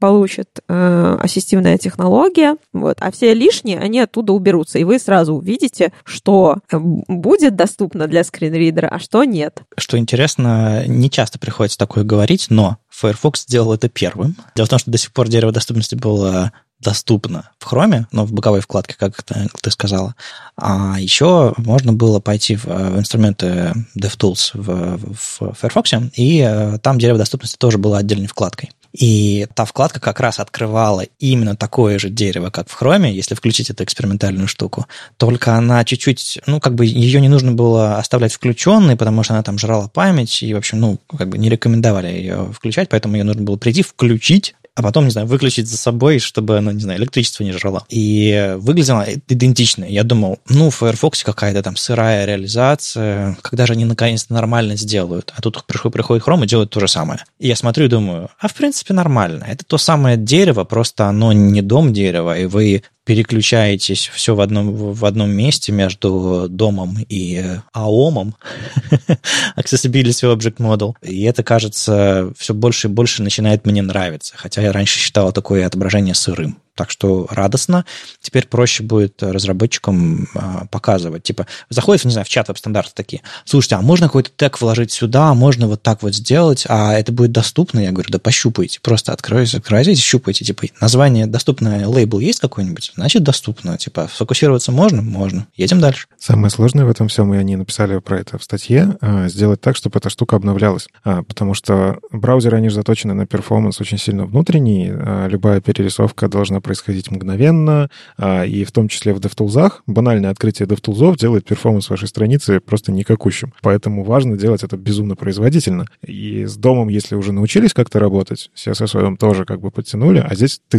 получит ассистивная технология. Вот. А все лишние, они оттуда уберутся. И вы сразу увидите, что будет доступно для скринридера, а что нет. Что интересно, не часто приходится такое говорить, но Firefox сделал это первым. Дело в том, что до сих пор дерево доступности было доступно в Chrome, но в боковой вкладке, как ты сказала. А еще можно было пойти в инструменты DevTools в Firefox, и там дерево доступности тоже было отдельной вкладкой. И та вкладка как раз открывала именно такое же дерево, как в Chrome, если включить эту экспериментальную штуку. Только она чуть-чуть, ну, как бы ее не нужно было оставлять включенной, потому что она там жрала память, и, в общем, ну, как бы не рекомендовали ее включать, поэтому ее нужно было прийти, включить, а потом, не знаю, выключить за собой, чтобы, ну, не знаю, электричество не жрало. И выглядело идентично. Я думал, ну, в Firefox какая-то там сырая реализация, когда же они наконец-то нормально сделают? А тут приходит Chrome и делает то же самое. И я смотрю и думаю, а в принципе нормально. Это то самое дерево, просто оно не дом дерева, и вы переключаетесь все в одном месте между домом и АОМом, Accessibility Object Model, и это, кажется, все больше и больше начинает мне нравиться, хотя я раньше считал такое отображение сырым. Так что радостно. Теперь проще будет разработчикам показывать. Типа, заходят, не знаю, в чат веб-стандарты такие. Слушайте, а можно какой-то тег вложить сюда, можно вот так вот сделать, а это будет доступно? Я говорю, да пощупайте. Просто откройте, щупайте. Типа, название доступное, лейбл есть какой-нибудь? Значит, доступно. Типа, сфокусироваться можно? Можно. Едем дальше. Самое сложное в этом всем, и они написали про это в статье, сделать так, чтобы эта штука обновлялась. Потому что браузеры, они же заточены на перформанс очень сильно внутренний. Любая перерисовка должна происходить мгновенно, и в том числе в DevTools. Банальное открытие DevTools делает перформанс вашей страницы просто никакущим. Поэтому важно делать это безумно производительно. И с домом, если уже научились как-то работать, CSS-овым тоже как бы подтянули, а здесь ты,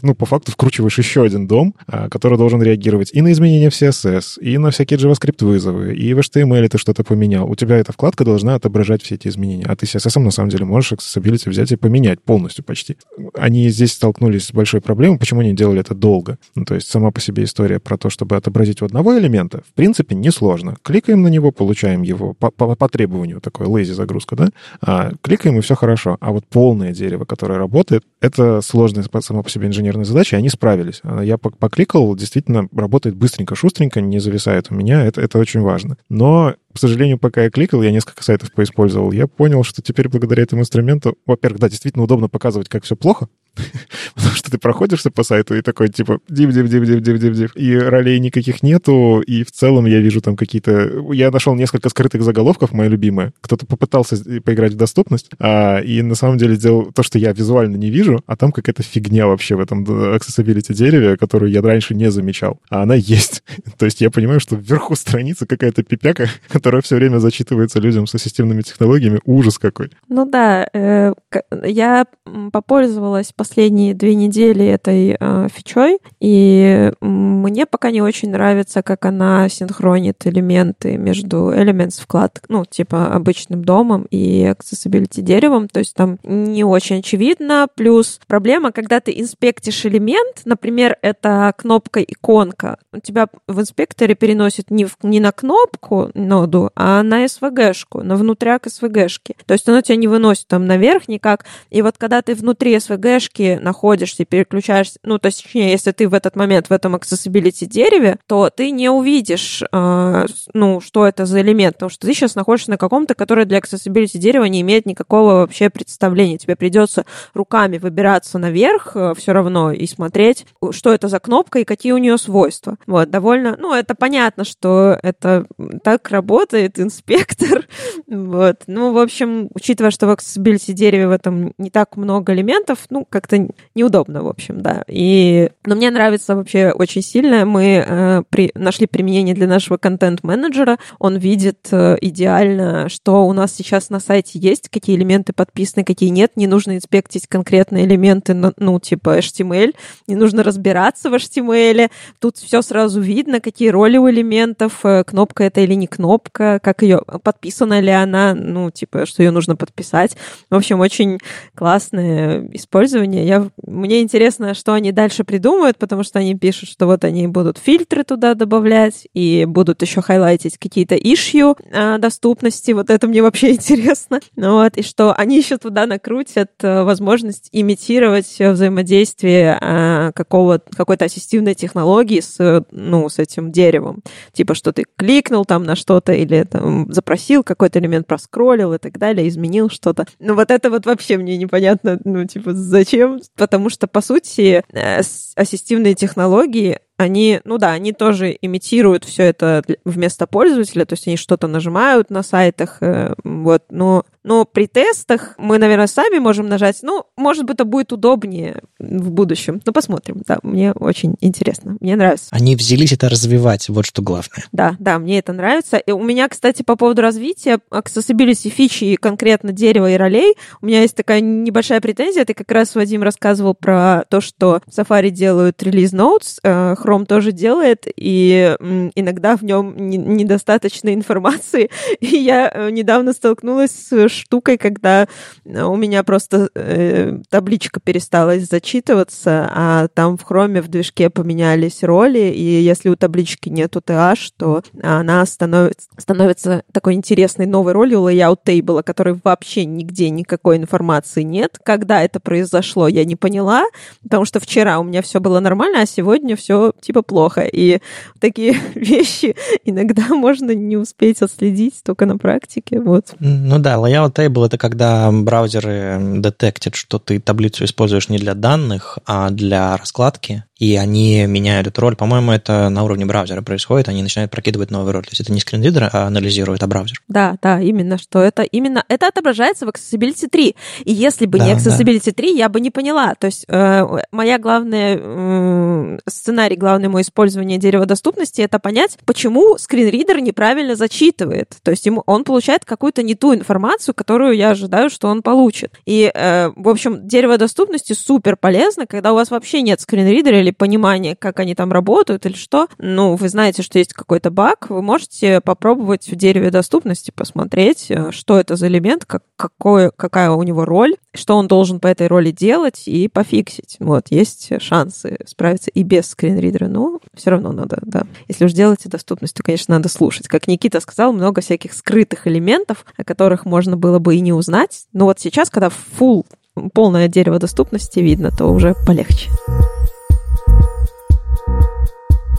ну, по факту вкручиваешь еще один дом, который должен реагировать и на изменения в CSS, и на всякие JavaScript-вызовы, и в HTML ты что-то поменял. У тебя эта вкладка должна отображать все эти изменения, а ты CSS-ом на самом деле можешь accessibility взять и поменять полностью почти. Они здесь столкнулись с большой проблемой, почему они делали это долго. Ну, то есть сама по себе история про то, чтобы отобразить у одного элемента, в принципе, несложно. Кликаем на него, получаем его по требованию, такой lazy-загрузка, да? Кликаем, и все хорошо. А вот полное дерево, которое работает, это сложная сама по себе инженерная задача, и они справились. Я покликал, действительно, работает быстренько, шустренько, не зависает у меня, это очень важно. Но к сожалению, пока я кликал, я несколько сайтов поиспользовал, я понял, что теперь благодаря этому инструменту, во-первых, да, действительно удобно показывать, как все плохо, потому что ты проходишься по сайту и такой, типа, див-див-див-див-див-див, и ролей никаких нету, и в целом я вижу там какие-то... Я нашел несколько скрытых заголовков, моя любимая. Кто-то попытался поиграть в доступность, и на самом деле сделал то, что я визуально не вижу, а там какая-то фигня вообще в этом accessibility дереве, которую я раньше не замечал, а она есть. То есть я понимаю, что вверху страницы какая-то пипяка, которая все время зачитывается людям со системными технологиями. Ужас какой. Ну да, я попользовалась последние 2 недели этой фичой, и мне пока не очень нравится, как она синхронит элементы между elements вкладок, ну, типа обычным домом и accessibility деревом, то есть там не очень очевидно. Плюс проблема, когда ты инспектишь элемент, например, это кнопка-иконка, у тебя в инспекторе переносит не на кнопку ноду, а на SVG-шку, на внутряк SVG-шки. То есть оно тебя не выносит там наверх никак. И вот когда ты внутри SVG-шки находишься и переключаешься, ну, точнее, если ты в этот момент в этом accessibility дереве, то ты не увидишь, ну, что это за элемент, потому что ты сейчас находишься на каком-то, который для accessibility дерева не имеет никакого вообще представления. Тебе придется руками выбираться наверх все равно и смотреть, что это за кнопка и какие у нее свойства. Вот, довольно... Ну, это понятно, что это так работает инспектор. Вот. Ну, в общем, учитывая, что в accessibility дереве в этом не так много элементов, ну, как-то неудобно, в общем, да. Но мне нравится вообще очень сильно. Мы нашли применение для нашего контент-менеджера. Он видит идеально, что у нас сейчас на сайте есть, какие элементы подписаны, какие нет. Не нужно инспектить конкретные элементы, ну, типа HTML. Не нужно разбираться в HTML. Тут все сразу видно, какие роли у элементов, кнопка это или не кнопка, как ее, подписана ли она, ну, типа, что ее нужно подписать. В общем, очень классное использование. Мне интересно, что они дальше придумают, потому что они пишут, что вот они будут фильтры туда добавлять и будут еще хайлайтить какие-то issue доступности. Вот это мне вообще интересно. Вот. И что они еще туда накрутят возможность имитировать взаимодействие какой-то ассистивной технологии с этим деревом. Типа, что ты кликнул там на что-то или там запросил какой-то элемент, проскроллил и так далее, изменил что-то. Ну, вот это вот вообще мне непонятно, ну, типа, зачем? Потому что, по сути, ассистивные технологии они, ну да, они тоже имитируют все это вместо пользователя, то есть они что-то нажимают на сайтах, вот, но при тестах мы, наверное, сами можем нажать, ну, может быть, это будет удобнее в будущем, но посмотрим, да, мне очень интересно, мне нравится. Они взялись это развивать, вот что главное. Да, да, мне это нравится, и у меня, кстати, по поводу развития accessibility фичи и конкретно дерева и ролей, у меня есть такая небольшая претензия, ты как раз, Вадим, рассказывал про то, что в Safari делают release notes, Chrome тоже делает, и иногда в нем недостаточно информации. И я недавно столкнулась с штукой, когда у меня просто табличка перестала зачитываться, а там в Chrome в движке поменялись роли, и если у таблички нет TH, то она становится такой интересной новой ролью layout table, о которой вообще нигде никакой информации нет. Когда это произошло, я не поняла, потому что вчера у меня все было нормально, а сегодня все типа плохо, и такие вещи иногда можно не успеть отследить только на практике, вот. Ну да, layout table — это когда браузеры детектят, что ты таблицу используешь не для данных, а для раскладки, и они меняют эту роль. По-моему, это на уровне браузера происходит, они начинают прокидывать новый роль. То есть это не скринридер, а анализирует, а браузер. Да, да, именно, что это именно это отображается в Accessibility 3. И если бы не Accessibility 3, я бы не поняла. То есть моя главная главное мое использование дерева доступности — это понять, почему скринридер неправильно зачитывает. То есть он получает какую-то не ту информацию, которую я ожидаю, что он получит. И, в общем, дерево доступности супер полезно, когда у вас вообще нет скринридера или понимания, как они там работают или что. Ну, вы знаете, что есть какой-то баг, вы можете попробовать в дереве доступности посмотреть, что это за элемент, какая у него роль, что он должен по этой роли делать и пофиксить. Вот, есть шансы справиться и без скринридера, но все равно надо, да. Если уж делаете доступность, то, конечно, надо слушать. Как Никита сказал, много всяких скрытых элементов, о которых можно было бы и не узнать. Но вот сейчас, когда полное дерево доступности видно, то уже полегче.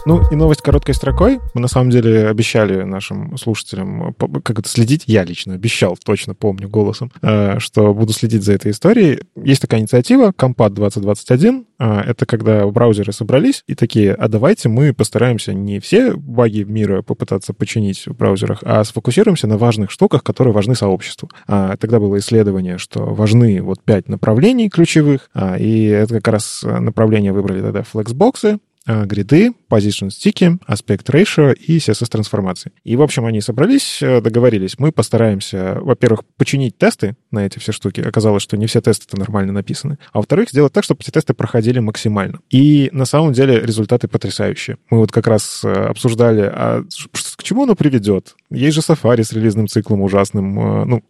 Ну и новость короткой строкой. Мы на самом деле обещали нашим слушателям как это следить. Я лично обещал, точно помню голосом, что буду следить за этой историей. Есть такая инициатива Compad 2021. Это когда браузеры собрались и такие, а давайте мы постараемся не все баги мира попытаться починить в браузерах, а сфокусируемся на важных штуках, которые важны сообществу. Тогда было исследование, что важны вот 5 направлений ключевых, и это как раз направление выбрали тогда флексбоксы, гриды, позишн-стики, аспект-рейшио и CSS-трансформации. И, в общем, они собрались, договорились. Мы постараемся, во-первых, починить тесты на эти все штуки. Оказалось, что не все тесты-то нормально написаны. А во-вторых, сделать так, чтобы эти тесты проходили максимально. И, на самом деле, результаты потрясающие. Мы вот как раз обсуждали, к чему оно приведет. Есть же Safari с релизным циклом ужасным. Ну,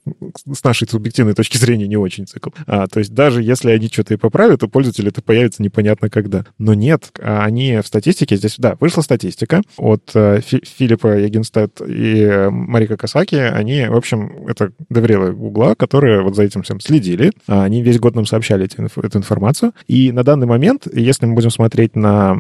с нашей субъективной точки зрения, не очень цикл. То есть даже если они что-то и поправят, то пользователи это появится непонятно когда. Но нет, они в статистике здесь, да, вышла статистика от Филиппа Ягенстед и Марика Касаки. Они, в общем, это доверилы Гугла, которые вот за этим всем следили. Они весь год нам сообщали эту информацию. И на данный момент, если мы будем смотреть на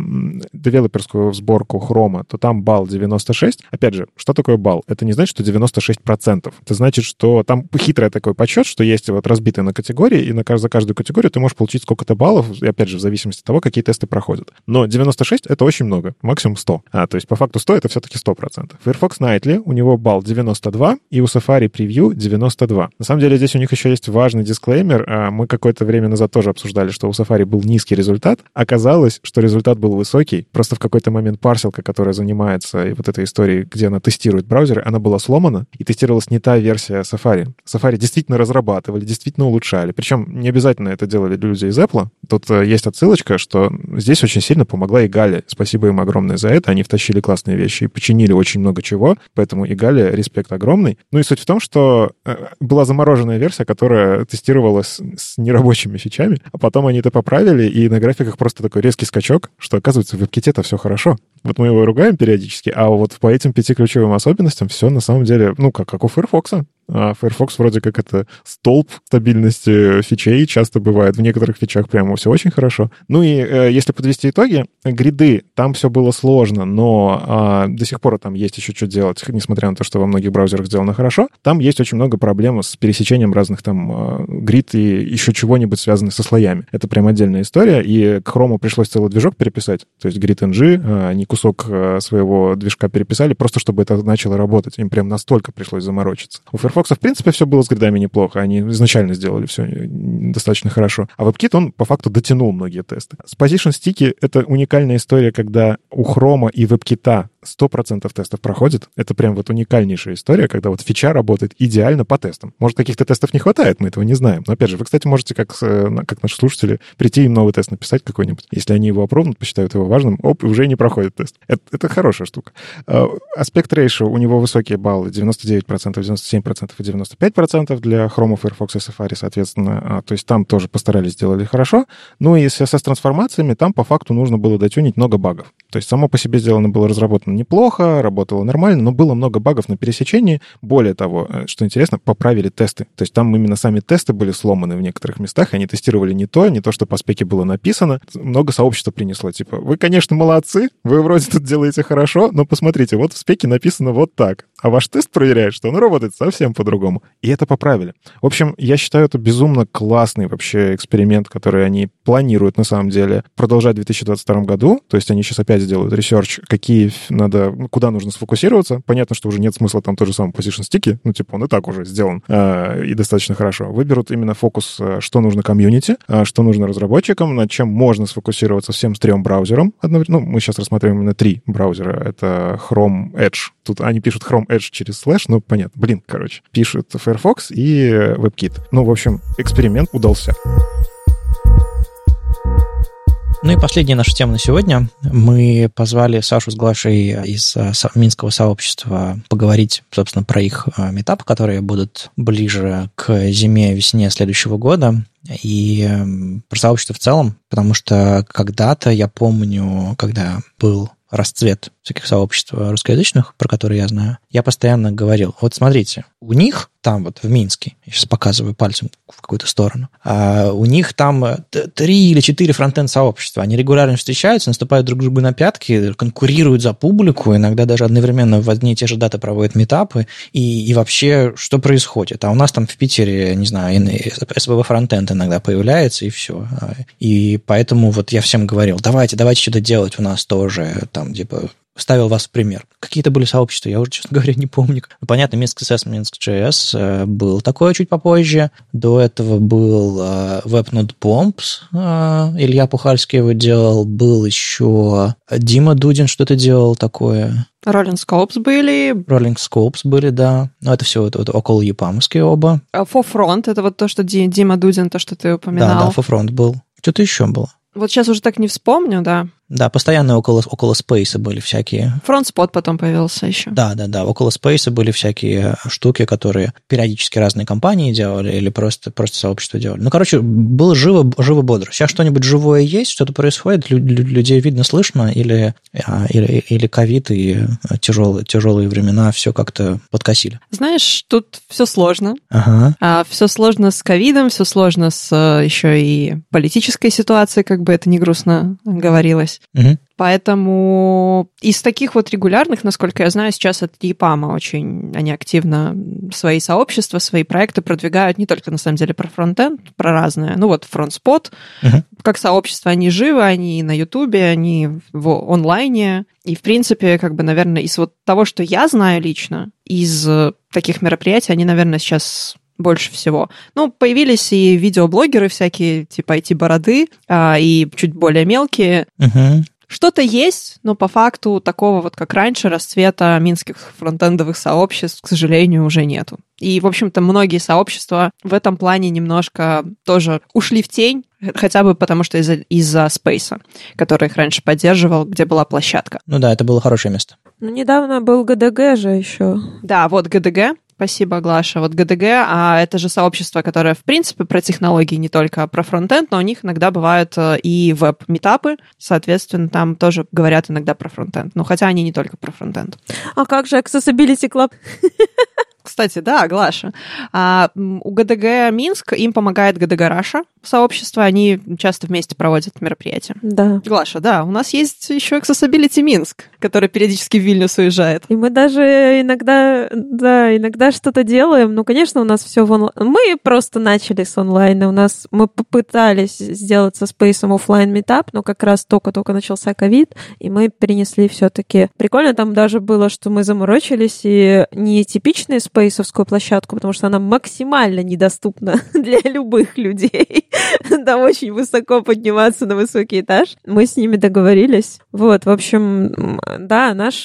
девелоперскую сборку Хрома, то там балл 96. Опять же, что такое балл? Это не значит, что 96%. Это значит, что там хитрый такой подсчет, что есть вот разбитые на категории, и за каждую категорию ты можешь получить сколько-то баллов, и опять же, в зависимости от того, какие тесты проходят. Но 96 — это очень много, максимум 100. То есть по факту 100 — это все-таки 100%. Firefox Nightly, у него балл 92, и у Safari Preview 92. На самом деле здесь у них еще есть важный дисклеймер. Мы какое-то время назад тоже обсуждали, что у Safari был низкий результат. Оказалось, что результат был высокий. Просто в какой-то момент парселка, которая занимается вот этой историей, где она тестирует браузеры, она была сломана, и тестировалась не та версия Safari. Safari действительно разрабатывали, действительно улучшали. Причем не обязательно это делали люди из Apple. Тут есть отсылочка, что здесь очень сильно помогает и Галя. Спасибо им огромное за это. Они втащили классные вещи и починили очень много чего. Поэтому и Галя, респект огромный. Ну и суть в том, что была замороженная версия, которая тестировалась с нерабочими фичами, а потом они это поправили, и на графиках просто такой резкий скачок, что, оказывается, в WebKit-то все хорошо. Вот мы его ругаем периодически, а вот по этим 5 ключевым особенностям все на самом деле, ну, как у Firefox. Firefox вроде как это столб стабильности фичей, часто бывает. В некоторых фичах прямо все очень хорошо. Ну и если подвести итоги, гриды, там все было сложно, но до сих пор там есть еще что делать, несмотря на то, что во многих браузерах сделано хорошо. Там есть очень много проблем с пересечением разных там грид и еще чего-нибудь связанных со слоями. Это прям отдельная история, и к Chrome пришлось целый движок переписать, то есть grid.ng, они кусок своего движка переписали, просто чтобы это начало работать. Им прям настолько пришлось заморочиться. У Firefox, в принципе, все было с гридами неплохо, они изначально сделали все достаточно хорошо. А WebKit, он по факту дотянул многие тесты. С Position Sticky это уникальная история, когда у Chrome и WebKit 100% тестов проходит. Это прям вот уникальнейшая история, когда вот фича работает идеально по тестам. Может, каких-то тестов не хватает, мы этого не знаем. Но, опять же, вы, кстати, можете, как наши слушатели, прийти и им новый тест написать какой-нибудь. Если они его опробуют, посчитают его важным, оп, уже не проходит тест. Это хорошая штука. Аспект ratio, у него высокие баллы, 99%, 97% и 95% для Chrome, Firefox и Safari, соответственно. То есть там тоже постарались, сделали хорошо. Ну и с CSS-трансформациями там по факту нужно было дотюнить много багов. То есть само по себе сделано было разработано неплохо, работало нормально, но было много багов на пересечении. Более того, что интересно, поправили тесты. То есть там именно сами тесты были сломаны в некоторых местах, они тестировали не то, что по спеке было написано. Много сообщества принесло, типа, вы, конечно, молодцы, вы вроде тут делаете хорошо, но посмотрите, вот в спеке написано вот так. А ваш тест проверяет, что он работает совсем по-другому. И это поправили. В общем, я считаю, это безумно классный вообще эксперимент, который они планируют на самом деле продолжать в 2022 году. То есть они сейчас опять сделают ресерч, какие надо, куда нужно сфокусироваться. Понятно, что уже нет смысла там то же самое Position Sticky. Ну, типа, он и так уже сделан и достаточно хорошо. Выберут именно фокус, что нужно комьюнити, что нужно разработчикам, над чем можно сфокусироваться всем с трем браузером. Ну, мы сейчас рассматриваем именно три браузера. Это Chrome Edge. Тут они пишут Chrome Edge через слэш, ну, понятно. Блин, короче. Пишут Firefox и WebKit. Ну, в общем, эксперимент удался. Ну и последняя наша тема на сегодня. Мы позвали Сашу с Глашей из Минского сообщества поговорить, собственно, про их митапы, которые будут ближе к зиме и весне следующего года. И про сообщество в целом, потому что когда-то, я помню, когда был расцвет всяких сообществ русскоязычных, про которые я знаю, я постоянно говорил, вот смотрите, у них там вот в Минске, я сейчас показываю пальцем в какую-то сторону, у них там 3 или 4 фронтенд-сообщества, они регулярно встречаются, наступают друг другу на пятки, конкурируют за публику, иногда даже одновременно в одни и те же даты проводят митапы, и вообще, что происходит? А у нас там в Питере, не знаю, СББ-фронтенд иногда появляется, и все. И поэтому вот я всем говорил, давайте что-то делать у нас тоже, там, типа, ставил вас в пример. Какие-то были сообщества, я уже, честно говоря, не помню. Понятно, Minsk CSS, Minsk.js был такое чуть попозже. До этого был WebNode Bombs, Илья Пухальский его делал, был еще Дима Дудин что-то делал такое. Rolling Scopes были, да. Но это все вот около Япамовские оба. ForFront, это вот то, что Дима Дудин, то, что ты упоминал. Да, ForFront был. Что-то еще было. Вот сейчас уже так не вспомню, да. Да, постоянно около Space были всякие. Фронтспот потом появился еще. Да, около Space были всякие штуки, которые периодически разные компании делали или просто сообщество делали. Ну, короче, было живо-бодро. Сейчас что-нибудь живое есть, что-то происходит, людей видно, слышно, или ковид и тяжелые времена все как-то подкосили. Знаешь, тут все сложно. Ага. Все сложно с ковидом, все сложно с еще и политической ситуацией, как бы это не грустно говорилось. Mm-hmm. Поэтому из таких вот регулярных, насколько я знаю, сейчас от ЕПАМа очень они активно свои сообщества, свои проекты продвигают, не только, на самом деле, про фронтенд, про разное. Ну вот фронтспот, uh-huh. Как сообщество, они живы, они на Ютубе, они в онлайне. И, в принципе, как бы, наверное, из вот того, что я знаю лично, из таких мероприятий, они, наверное, сейчас... больше всего. Ну, появились и видеоблогеры всякие, типа IT-бороды, и чуть более мелкие. Uh-huh. Что-то есть, но по факту такого вот, как раньше, расцвета минских фронтендовых сообществ, к сожалению, уже нету. И, в общем-то, многие сообщества в этом плане немножко тоже ушли в тень, хотя бы потому, что из-за Space, который их раньше поддерживал, где была площадка. Ну да, это было хорошее место. Ну, недавно был ГДГ же еще. Да, вот ГДГ. Спасибо, Глаша. Вот ГДГ, а это же сообщество, которое, в принципе, про технологии, не только про фронтенд, но у них иногда бывают и веб-митапы, соответственно, там тоже говорят иногда про фронтенд. Ну, хотя они не только про фронтенд. А как же Accessibility Club? Кстати, да, Глаша. У ГДГ Минск им помогает ГДГ Раша сообщество. Они часто вместе проводят мероприятия. Да. Глаша, да, у нас есть еще Accessibility Минск, который периодически в Вильнюс уезжает. И мы даже иногда что-то делаем. Ну, конечно, у нас все в онлайн. Мы просто начали с онлайна. Мы попытались сделать со Space'ом офлайн митап, но как раз только-только начался ковид, и мы перенесли все-таки. Прикольно там даже было, что мы заморочились, и не типичные спейсовскую площадку, потому что она максимально недоступна для любых людей. Там очень высоко подниматься на высокий этаж. Мы с ними договорились. Вот, в общем, да, наш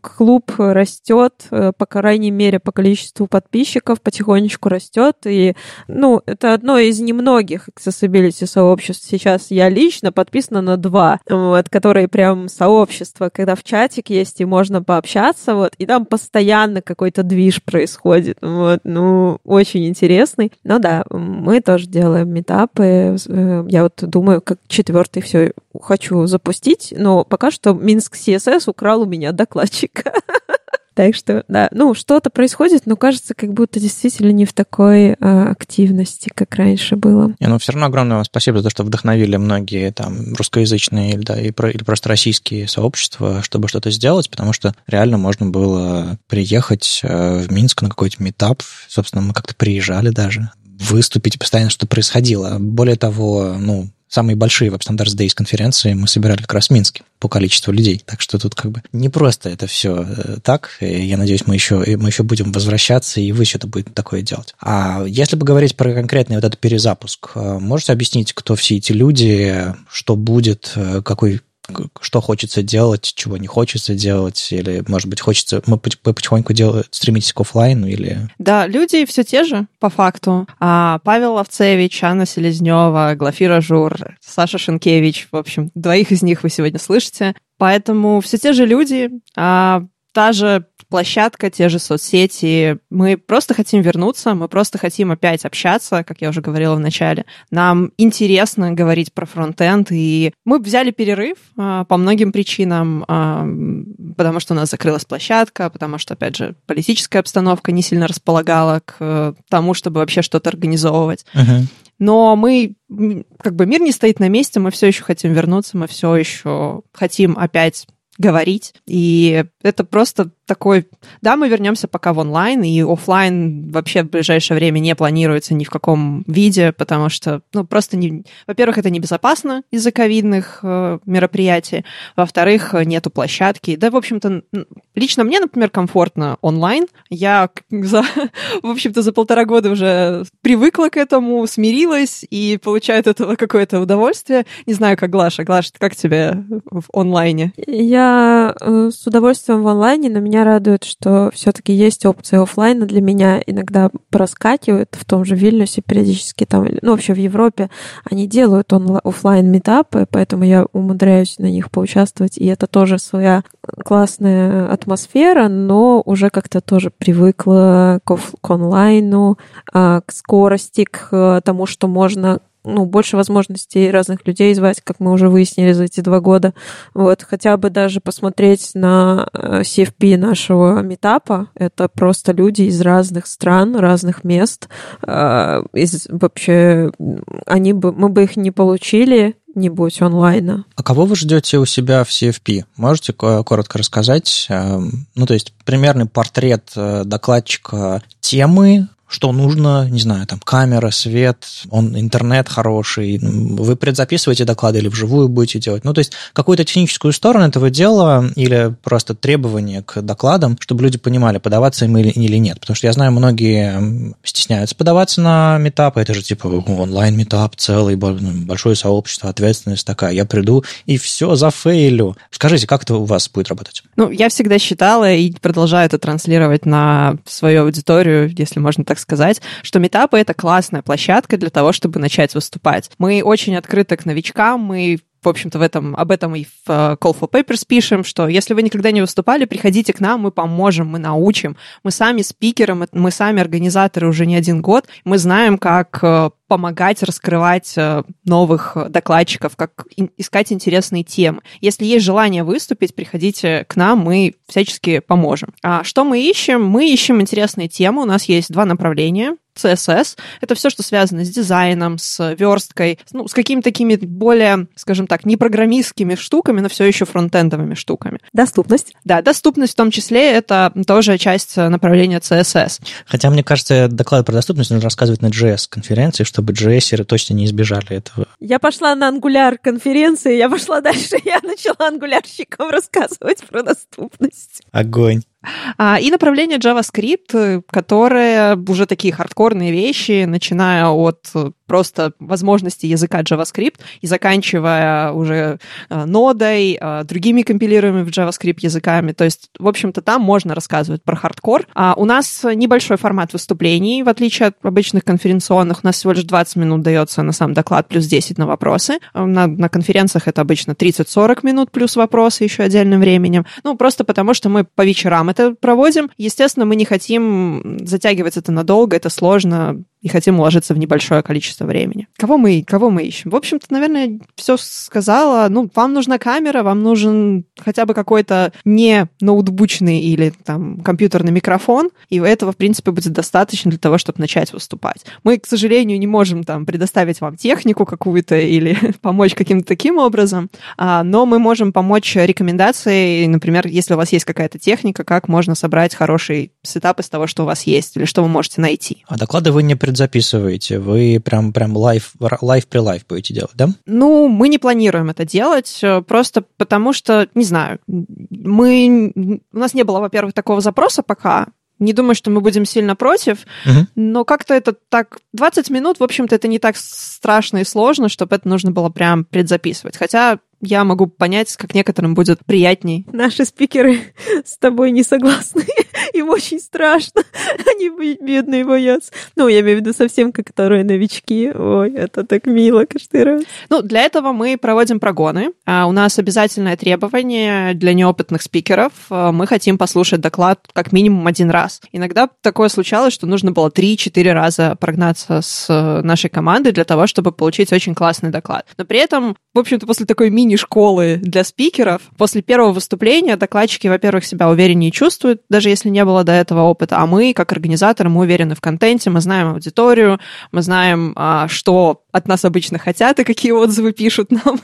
клуб растет, по крайней мере, по количеству подписчиков потихонечку растет. И, ну, это одно из немногих accessibility сообществ. Сейчас я лично подписана на 2, вот, которые прям сообщества, когда в чатик есть и можно пообщаться, вот, и там постоянно какой-то движ происходит. Вот, ну, очень интересный. Но да, мы тоже делаем митапы. Я вот думаю, как 4-й все хочу запустить, но пока что Minsk CSS украл у меня докладчика. Так что, да, ну, что-то происходит, но кажется, как будто действительно не в такой активности, как раньше было. Не, ну, все равно огромное вам спасибо за то, что вдохновили многие там русскоязычные да, или просто российские сообщества, чтобы что-то сделать, потому что реально можно было приехать в Минск на какой-то митап. Собственно, мы как-то приезжали даже. Выступить, постоянно что-то происходило. Более того, ну, самые большие Web Standards Days конференции мы собирали как раз в Минске по количеству людей. Так что тут как бы не просто это все так. И я надеюсь, мы еще будем возвращаться, и вы что-то будете такое делать. А если поговорить про конкретный вот этот перезапуск, можете объяснить, кто все эти люди, что будет, что хочется делать, чего не хочется делать, или, может быть, хочется... Мы потихоньку стремитесь к офлайну, или... Да, люди все те же, по факту. Павел Ловцевич, Анна Селезнева, Глафира Жур, Саша Шинкевич, в общем, 2 из них вы сегодня слышите. Поэтому все те же люди, та же площадка, те же соцсети. Мы просто хотим вернуться, мы просто хотим опять общаться, как я уже говорила в начале. Нам интересно говорить про фронтенд, и мы взяли перерыв по многим причинам, потому что у нас закрылась площадка, потому что, опять же, политическая обстановка не сильно располагала к тому, чтобы вообще что-то организовывать. Uh-huh. Но мы, как бы мир не стоит на месте, мы все еще хотим вернуться, мы все еще хотим опять говорить, и это просто такой... Да, мы вернемся пока в онлайн, и офлайн вообще в ближайшее время не планируется ни в каком виде, потому что, ну, просто не... Во-первых, это небезопасно из-за ковидных мероприятий, во-вторых, нету площадки. Да, в общем-то, лично мне, например, комфортно онлайн. Я, в общем-то, за полтора года уже привыкла к этому, смирилась и получаю от этого какое-то удовольствие. Не знаю, как Глаша. Глаша, как тебе в онлайне? Я с удовольствием в онлайне, но меня радует, что все-таки есть опции офлайна для меня. Иногда проскакивают в том же Вильнюсе периодически, там, ну, вообще в Европе они делают офлайн митапы, поэтому я умудряюсь на них поучаствовать, и это тоже своя классная атмосфера, но уже как-то тоже привыкла к онлайну, к скорости, к тому, что можно... ну, больше возможностей разных людей звать, как мы уже выяснили за эти 2 года. Вот, хотя бы даже посмотреть на CFP нашего митапа. Это просто люди из разных стран, разных мест. Вообще, мы бы их не получили, не будь онлайна. А кого вы ждете у себя в CFP? Можете коротко рассказать? Ну, то есть, примерный портрет докладчика темы, что нужно, не знаю, там, камера, свет, интернет хороший, вы предзаписываете доклады или вживую будете делать. Ну, то есть, какую-то техническую сторону этого дела или просто требования к докладам, чтобы люди понимали, подаваться им или нет. Потому что я знаю, многие стесняются подаваться на митапы, это же типа онлайн-митап целый, большое сообщество, ответственность такая, я приду и все зафейлю. Скажите, как это у вас будет работать? Ну, я всегда считала и продолжаю это транслировать на свою аудиторию, если можно так сказать, что митапы — это классная площадка для того, чтобы начать выступать. Мы очень открыты к новичкам, мы в общем-то, об этом и в Call for Papers пишем, что если вы никогда не выступали, приходите к нам, мы поможем, мы научим. Мы сами спикеры, мы сами организаторы уже не один год. Мы знаем, как помогать раскрывать новых докладчиков, как искать интересные темы. Если есть желание выступить, приходите к нам, мы всячески поможем. А что мы ищем? Мы ищем интересные темы. У нас есть два направления. CSS — это все, что связано с дизайном, с версткой, ну, с какими-то такими более, скажем так, не программистскими штуками, но все еще фронтендовыми штуками. Доступность. Да, доступность в том числе — это тоже часть направления CSS. Хотя, мне кажется, доклад про доступность надо рассказывать на JS-конференции, чтобы JS-еры точно не избежали этого. Я пошла на Angular-конференции, я пошла дальше, я начала ангулярщикам рассказывать про доступность. Огонь. И направление JavaScript, которые уже такие хардкорные вещи, начиная от просто возможности языка JavaScript и заканчивая уже нодой, другими компилируемыми в JavaScript языками. То есть, в общем-то, там можно рассказывать про хардкор. У нас небольшой формат выступлений, в отличие от обычных конференционных. У нас всего лишь 20 минут дается на сам доклад, плюс 10 на вопросы. На конференциях это обычно 30-40 минут плюс вопросы еще отдельным временем. Ну, просто потому, что мы по вечерам это проводим. Естественно, мы не хотим затягивать это надолго, это сложно, и хотим уложиться в небольшое количество времени. Кого мы ищем? В общем-то, наверное, все сказала. Ну, вам нужна камера, вам нужен хотя бы какой-то не ноутбучный или там компьютерный микрофон, и этого, в принципе, будет достаточно для того, чтобы начать выступать. Мы, к сожалению, не можем там предоставить вам технику какую-то или помочь каким-то таким образом, но мы можем помочь рекомендацией, например, если у вас есть какая-то техника, как можно собрать хороший сетап из того, что у вас есть, или что вы можете найти. А доклады вы не записываете, вы прям лайв будете делать, да? Ну, мы не планируем это делать, просто потому что, не знаю, у нас не было, во-первых, такого запроса пока. Не думаю, что мы будем сильно против, но как-то это так... 20 минут, в общем-то, это не так страшно и сложно, чтобы это нужно было прям предзаписывать. Хотя я могу понять, как некоторым будет приятней. Наши спикеры с тобой не согласны. Им очень страшно. Они бедные боятся. Ну, я имею в виду совсем, которые новички. Ой, это так мило каждый раз. Ну, для этого мы проводим прогоны. У нас обязательное требование для неопытных спикеров. Мы хотим послушать доклад как минимум один раз. Иногда такое случалось, что нужно было 3-4 раза прогнаться с нашей командой для того, чтобы получить очень классный доклад. Но при этом, в общем-то, после такой мини-школы для спикеров. После первого выступления докладчики, во-первых, себя увереннее чувствуют, даже если не было до этого опыта. А мы, как организаторы, мы уверены в контенте, мы знаем аудиторию, мы знаем, что от нас обычно хотят и какие отзывы пишут нам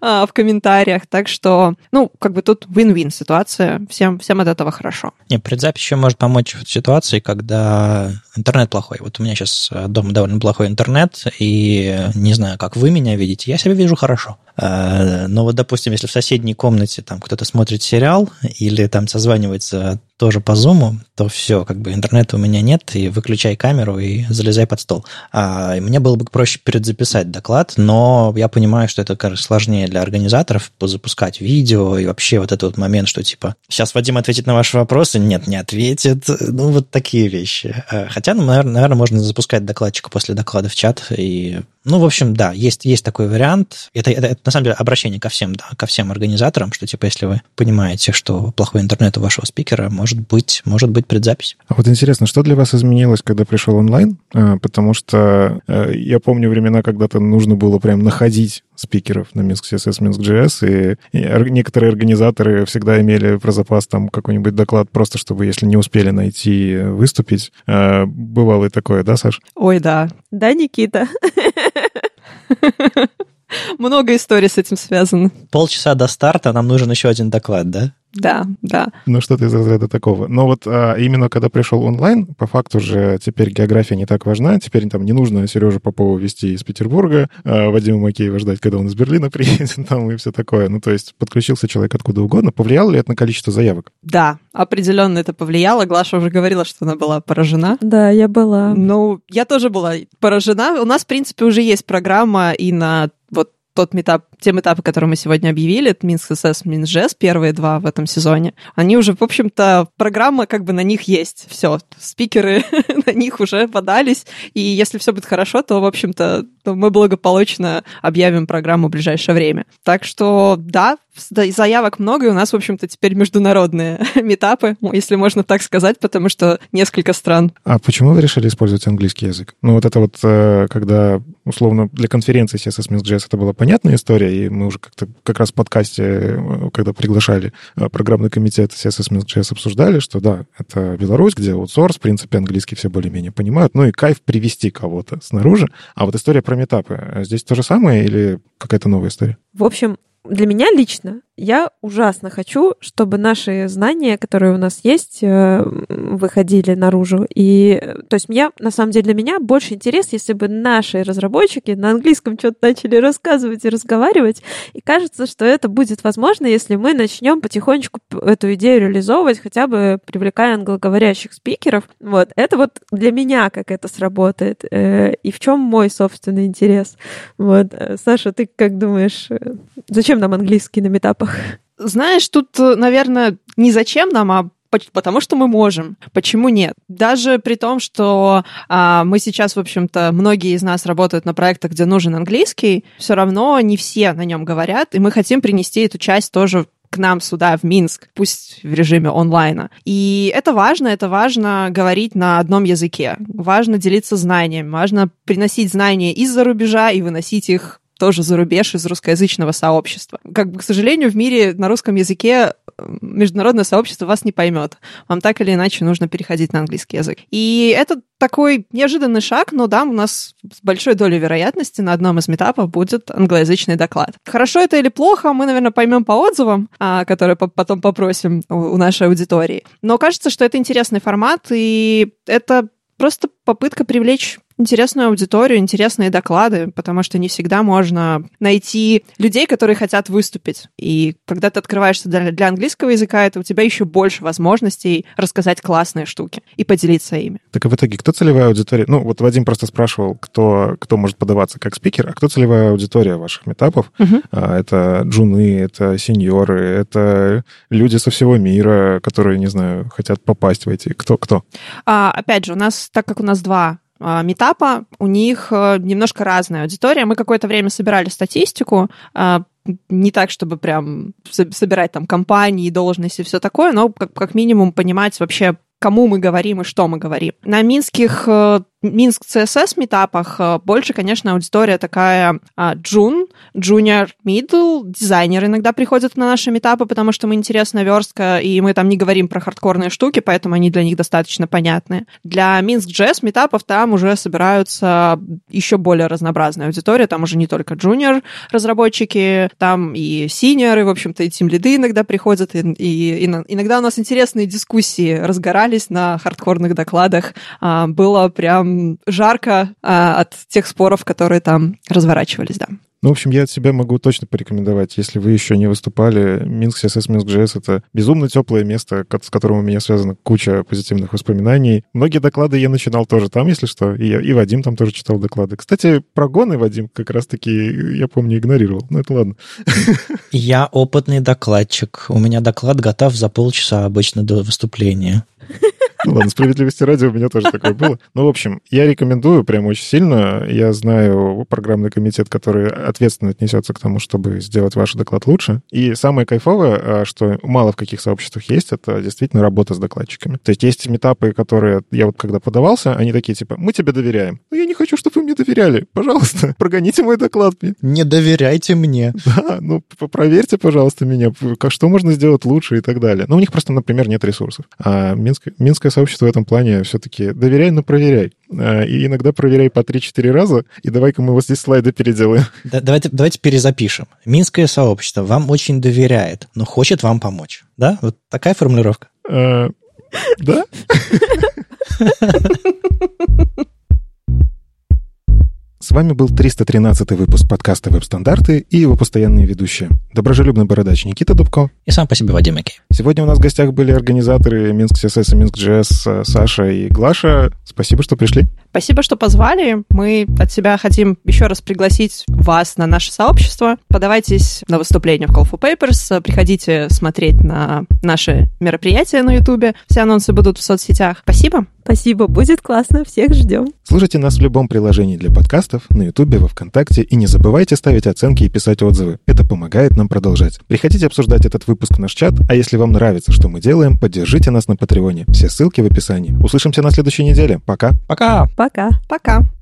в комментариях. Так что, ну, как бы тут win-win ситуация. Всем от этого хорошо. Нет, предзапись еще может помочь в ситуации, когда интернет плохой. Вот у меня сейчас дома довольно плохой интернет, и не знаю, как вы меня видите, я себя вижу хорошо. Но вот, допустим, если в соседней комнате там кто-то смотрит сериал или там созванивается тоже по зуму, то все, как бы интернета у меня нет, и выключай камеру и залезай под стол. И мне было бы проще передзаписать доклад, но я понимаю, что это, кажется, сложнее для организаторов запускать видео и вообще вот этот вот момент, что типа сейчас Вадим ответит на ваши вопросы, нет, не ответит, ну вот такие вещи. Хотя, ну, наверное, можно запускать докладчика после доклада в чат и... Ну, в общем, да, есть такой вариант. Это на самом деле обращение ко всем, да, ко всем организаторам, что типа если вы понимаете, что плохой интернет у вашего спикера, может быть предзапись. А вот интересно, что для вас изменилось, когда пришел онлайн? Потому что я помню времена, когда-то нужно было прям находить спикеров на Minsk CSS, Minsk.js, и некоторые организаторы всегда имели про запас там какой-нибудь доклад, просто чтобы, если не успели найти, выступить. Бывало и такое, да, Саш? Ой, да. Да, Никита. Много историй с этим связано. Полчаса до старта нам нужен еще один доклад, да? Да. Ну, что-то из разряда такого. Но вот именно когда пришел онлайн, по факту же теперь география не так важна. Теперь там не нужно Сережу Попову везти из Петербурга, Вадима Макеева ждать, когда он из Берлина приедет, там и все такое. Ну, то есть подключился человек откуда угодно. Повлияло ли это на количество заявок? Да, определенно это повлияло. Глаша уже говорила, что она была поражена. Да, я была. Ну, я тоже была поражена. У нас, в принципе, уже есть программа и на вот тем этапы, которые мы сегодня объявили, это Minsk CSS, Minsk.js, первые два в этом сезоне, они уже, в общем-то, программа как бы на них есть. Все, спикеры на них уже подались, и если все будет хорошо, то, в общем-то, мы благополучно объявим программу в ближайшее время. Так что, да, заявок много, и у нас, в общем-то, теперь международные митапы, если можно так сказать, потому что несколько стран. А почему вы решили использовать английский язык? Ну, вот это вот, когда, условно, для конференции CSS Minsk.js это была понятная история, и мы уже как-то как раз в подкасте, когда приглашали программный комитет CSS Minsk.js, обсуждали, что да, это Беларусь, где аутсорс, в принципе, английский все более-менее понимают, ну и кайф привести кого-то снаружи. А вот история про митапы, здесь то же самое или какая-то новая история? В общем, для меня лично я ужасно хочу, чтобы наши знания, которые у нас есть, выходили наружу. И, то есть, на самом деле, для меня больше интерес, если бы наши разработчики на английском что-то начали рассказывать и разговаривать. И кажется, что это будет возможно, если мы начнем потихонечку эту идею реализовывать, хотя бы привлекая англоговорящих спикеров. Вот. Это вот для меня как это сработает. И в чем мой собственный интерес. Вот. Саша, ты как думаешь, зачем нам английский на митапах? Знаешь, тут, наверное, не зачем нам, а потому что мы можем. Почему нет? Даже при том, что мы сейчас, в общем-то, многие из нас работают на проектах, где нужен английский, все равно не все на нем говорят, и мы хотим принести эту часть тоже к нам сюда, в Минск, пусть в режиме онлайна. И это важно говорить на одном языке, важно делиться знаниями, важно приносить знания из-за рубежа и выносить их тоже за рубеж из русскоязычного сообщества. Как бы, к сожалению, в мире на русском языке международное сообщество вас не поймет. Вам так или иначе нужно переходить на английский язык. И это такой неожиданный шаг, но да, у нас с большой долей вероятности на одном из митапов будет англоязычный доклад. Хорошо это или плохо, мы, наверное, поймем по отзывам, которые потом попросим у нашей аудитории. Но кажется, что это интересный формат, и это просто попытка привлечь интересную аудиторию, интересные доклады, потому что не всегда можно найти людей, которые хотят выступить. И когда ты открываешься для английского языка, это у тебя еще больше возможностей рассказать классные штуки и поделиться ими. Так и в итоге, кто целевая аудитория? Ну, вот Вадим просто спрашивал, кто может подаваться как спикер, а кто целевая аудитория ваших митапов? Угу. Это джуны, это сеньоры, это люди со всего мира, которые, не знаю, хотят попасть в эти... Кто? Опять же, так как у нас два митапа, у них немножко разная аудитория. Мы какое-то время собирали статистику, не так, чтобы прям собирать там компании, должности и все такое, но как минимум понимать вообще, кому мы говорим и что мы говорим. На Minsk CSS митапах больше, конечно, аудитория такая джун, junior, middle, дизайнеры иногда приходят на наши митапы, потому что мы интересная верстка, и мы там не говорим про хардкорные штуки, поэтому они для них достаточно понятны. Для Minsk.js митапов там уже собираются еще более разнообразная аудитория, там уже не только junior разработчики, там и синьоры, в общем-то, и тимлиды иногда приходят, и иногда у нас интересные дискуссии разгорались на хардкорных докладах. Было прям жарко от тех споров, которые там разворачивались, да. Ну, в общем, я от себя могу точно порекомендовать, если вы еще не выступали. Minsk CSS, Minsk.js — это безумно теплое место, с которым у меня связана куча позитивных воспоминаний. Многие доклады я начинал тоже там, если что. И Вадим там тоже читал доклады. Кстати, прогоны Вадим как раз-таки, я помню, игнорировал. Ну, это ладно. Я опытный докладчик. У меня доклад готов за полчаса обычно до выступления. Ну ладно, справедливости ради, у меня тоже такое было. Ну, в общем, я рекомендую прям очень сильно. Я знаю программный комитет, который ответственно отнесется к тому, чтобы сделать ваш доклад лучше. И самое кайфовое, что мало в каких сообществах есть, это действительно работа с докладчиками. То есть есть митапы, которые я вот когда подавался, они такие типа: мы тебе доверяем. Но я не хочу, чтобы вы мне доверяли. Пожалуйста, прогоните мой доклад. Не доверяйте мне. Да, ну проверьте, пожалуйста, меня. Что можно сделать лучше и так далее. Ну, у них просто, например, нет ресурсов. А Минское сообщество в этом плане все-таки доверяй, но проверяй. И иногда проверяй по 3-4 раза, и давай-ка мы вот здесь слайды переделаем. Да, давайте перезапишем. Минское сообщество вам очень доверяет, но хочет вам помочь. Да? Вот такая формулировка. Да? С вами был 313-й выпуск подкаста «Веб-стандарты» и его постоянные ведущие. Доброжелюбный бородач Никита Дубко. И сам по себе Вадим Макеев. Сегодня у нас в гостях были организаторы Minsk CSS и Minsk.js Саша и Глаша. Спасибо, что пришли. Спасибо, что позвали. Мы от себя хотим еще раз пригласить вас на наше сообщество. Подавайтесь на выступление в Call for Papers, приходите смотреть на наши мероприятия на Ютубе. Все анонсы будут в соцсетях. Спасибо. Спасибо, будет классно, всех ждем. Слушайте нас в любом приложении для подкастов, на Ютубе, во Вконтакте, и не забывайте ставить оценки и писать отзывы. Это помогает нам продолжать. Приходите обсуждать этот выпуск в наш чат, а если вам нравится, что мы делаем, поддержите нас на Патреоне. Все ссылки в описании. Услышимся на следующей неделе. Пока. Пока. Пока. Пока.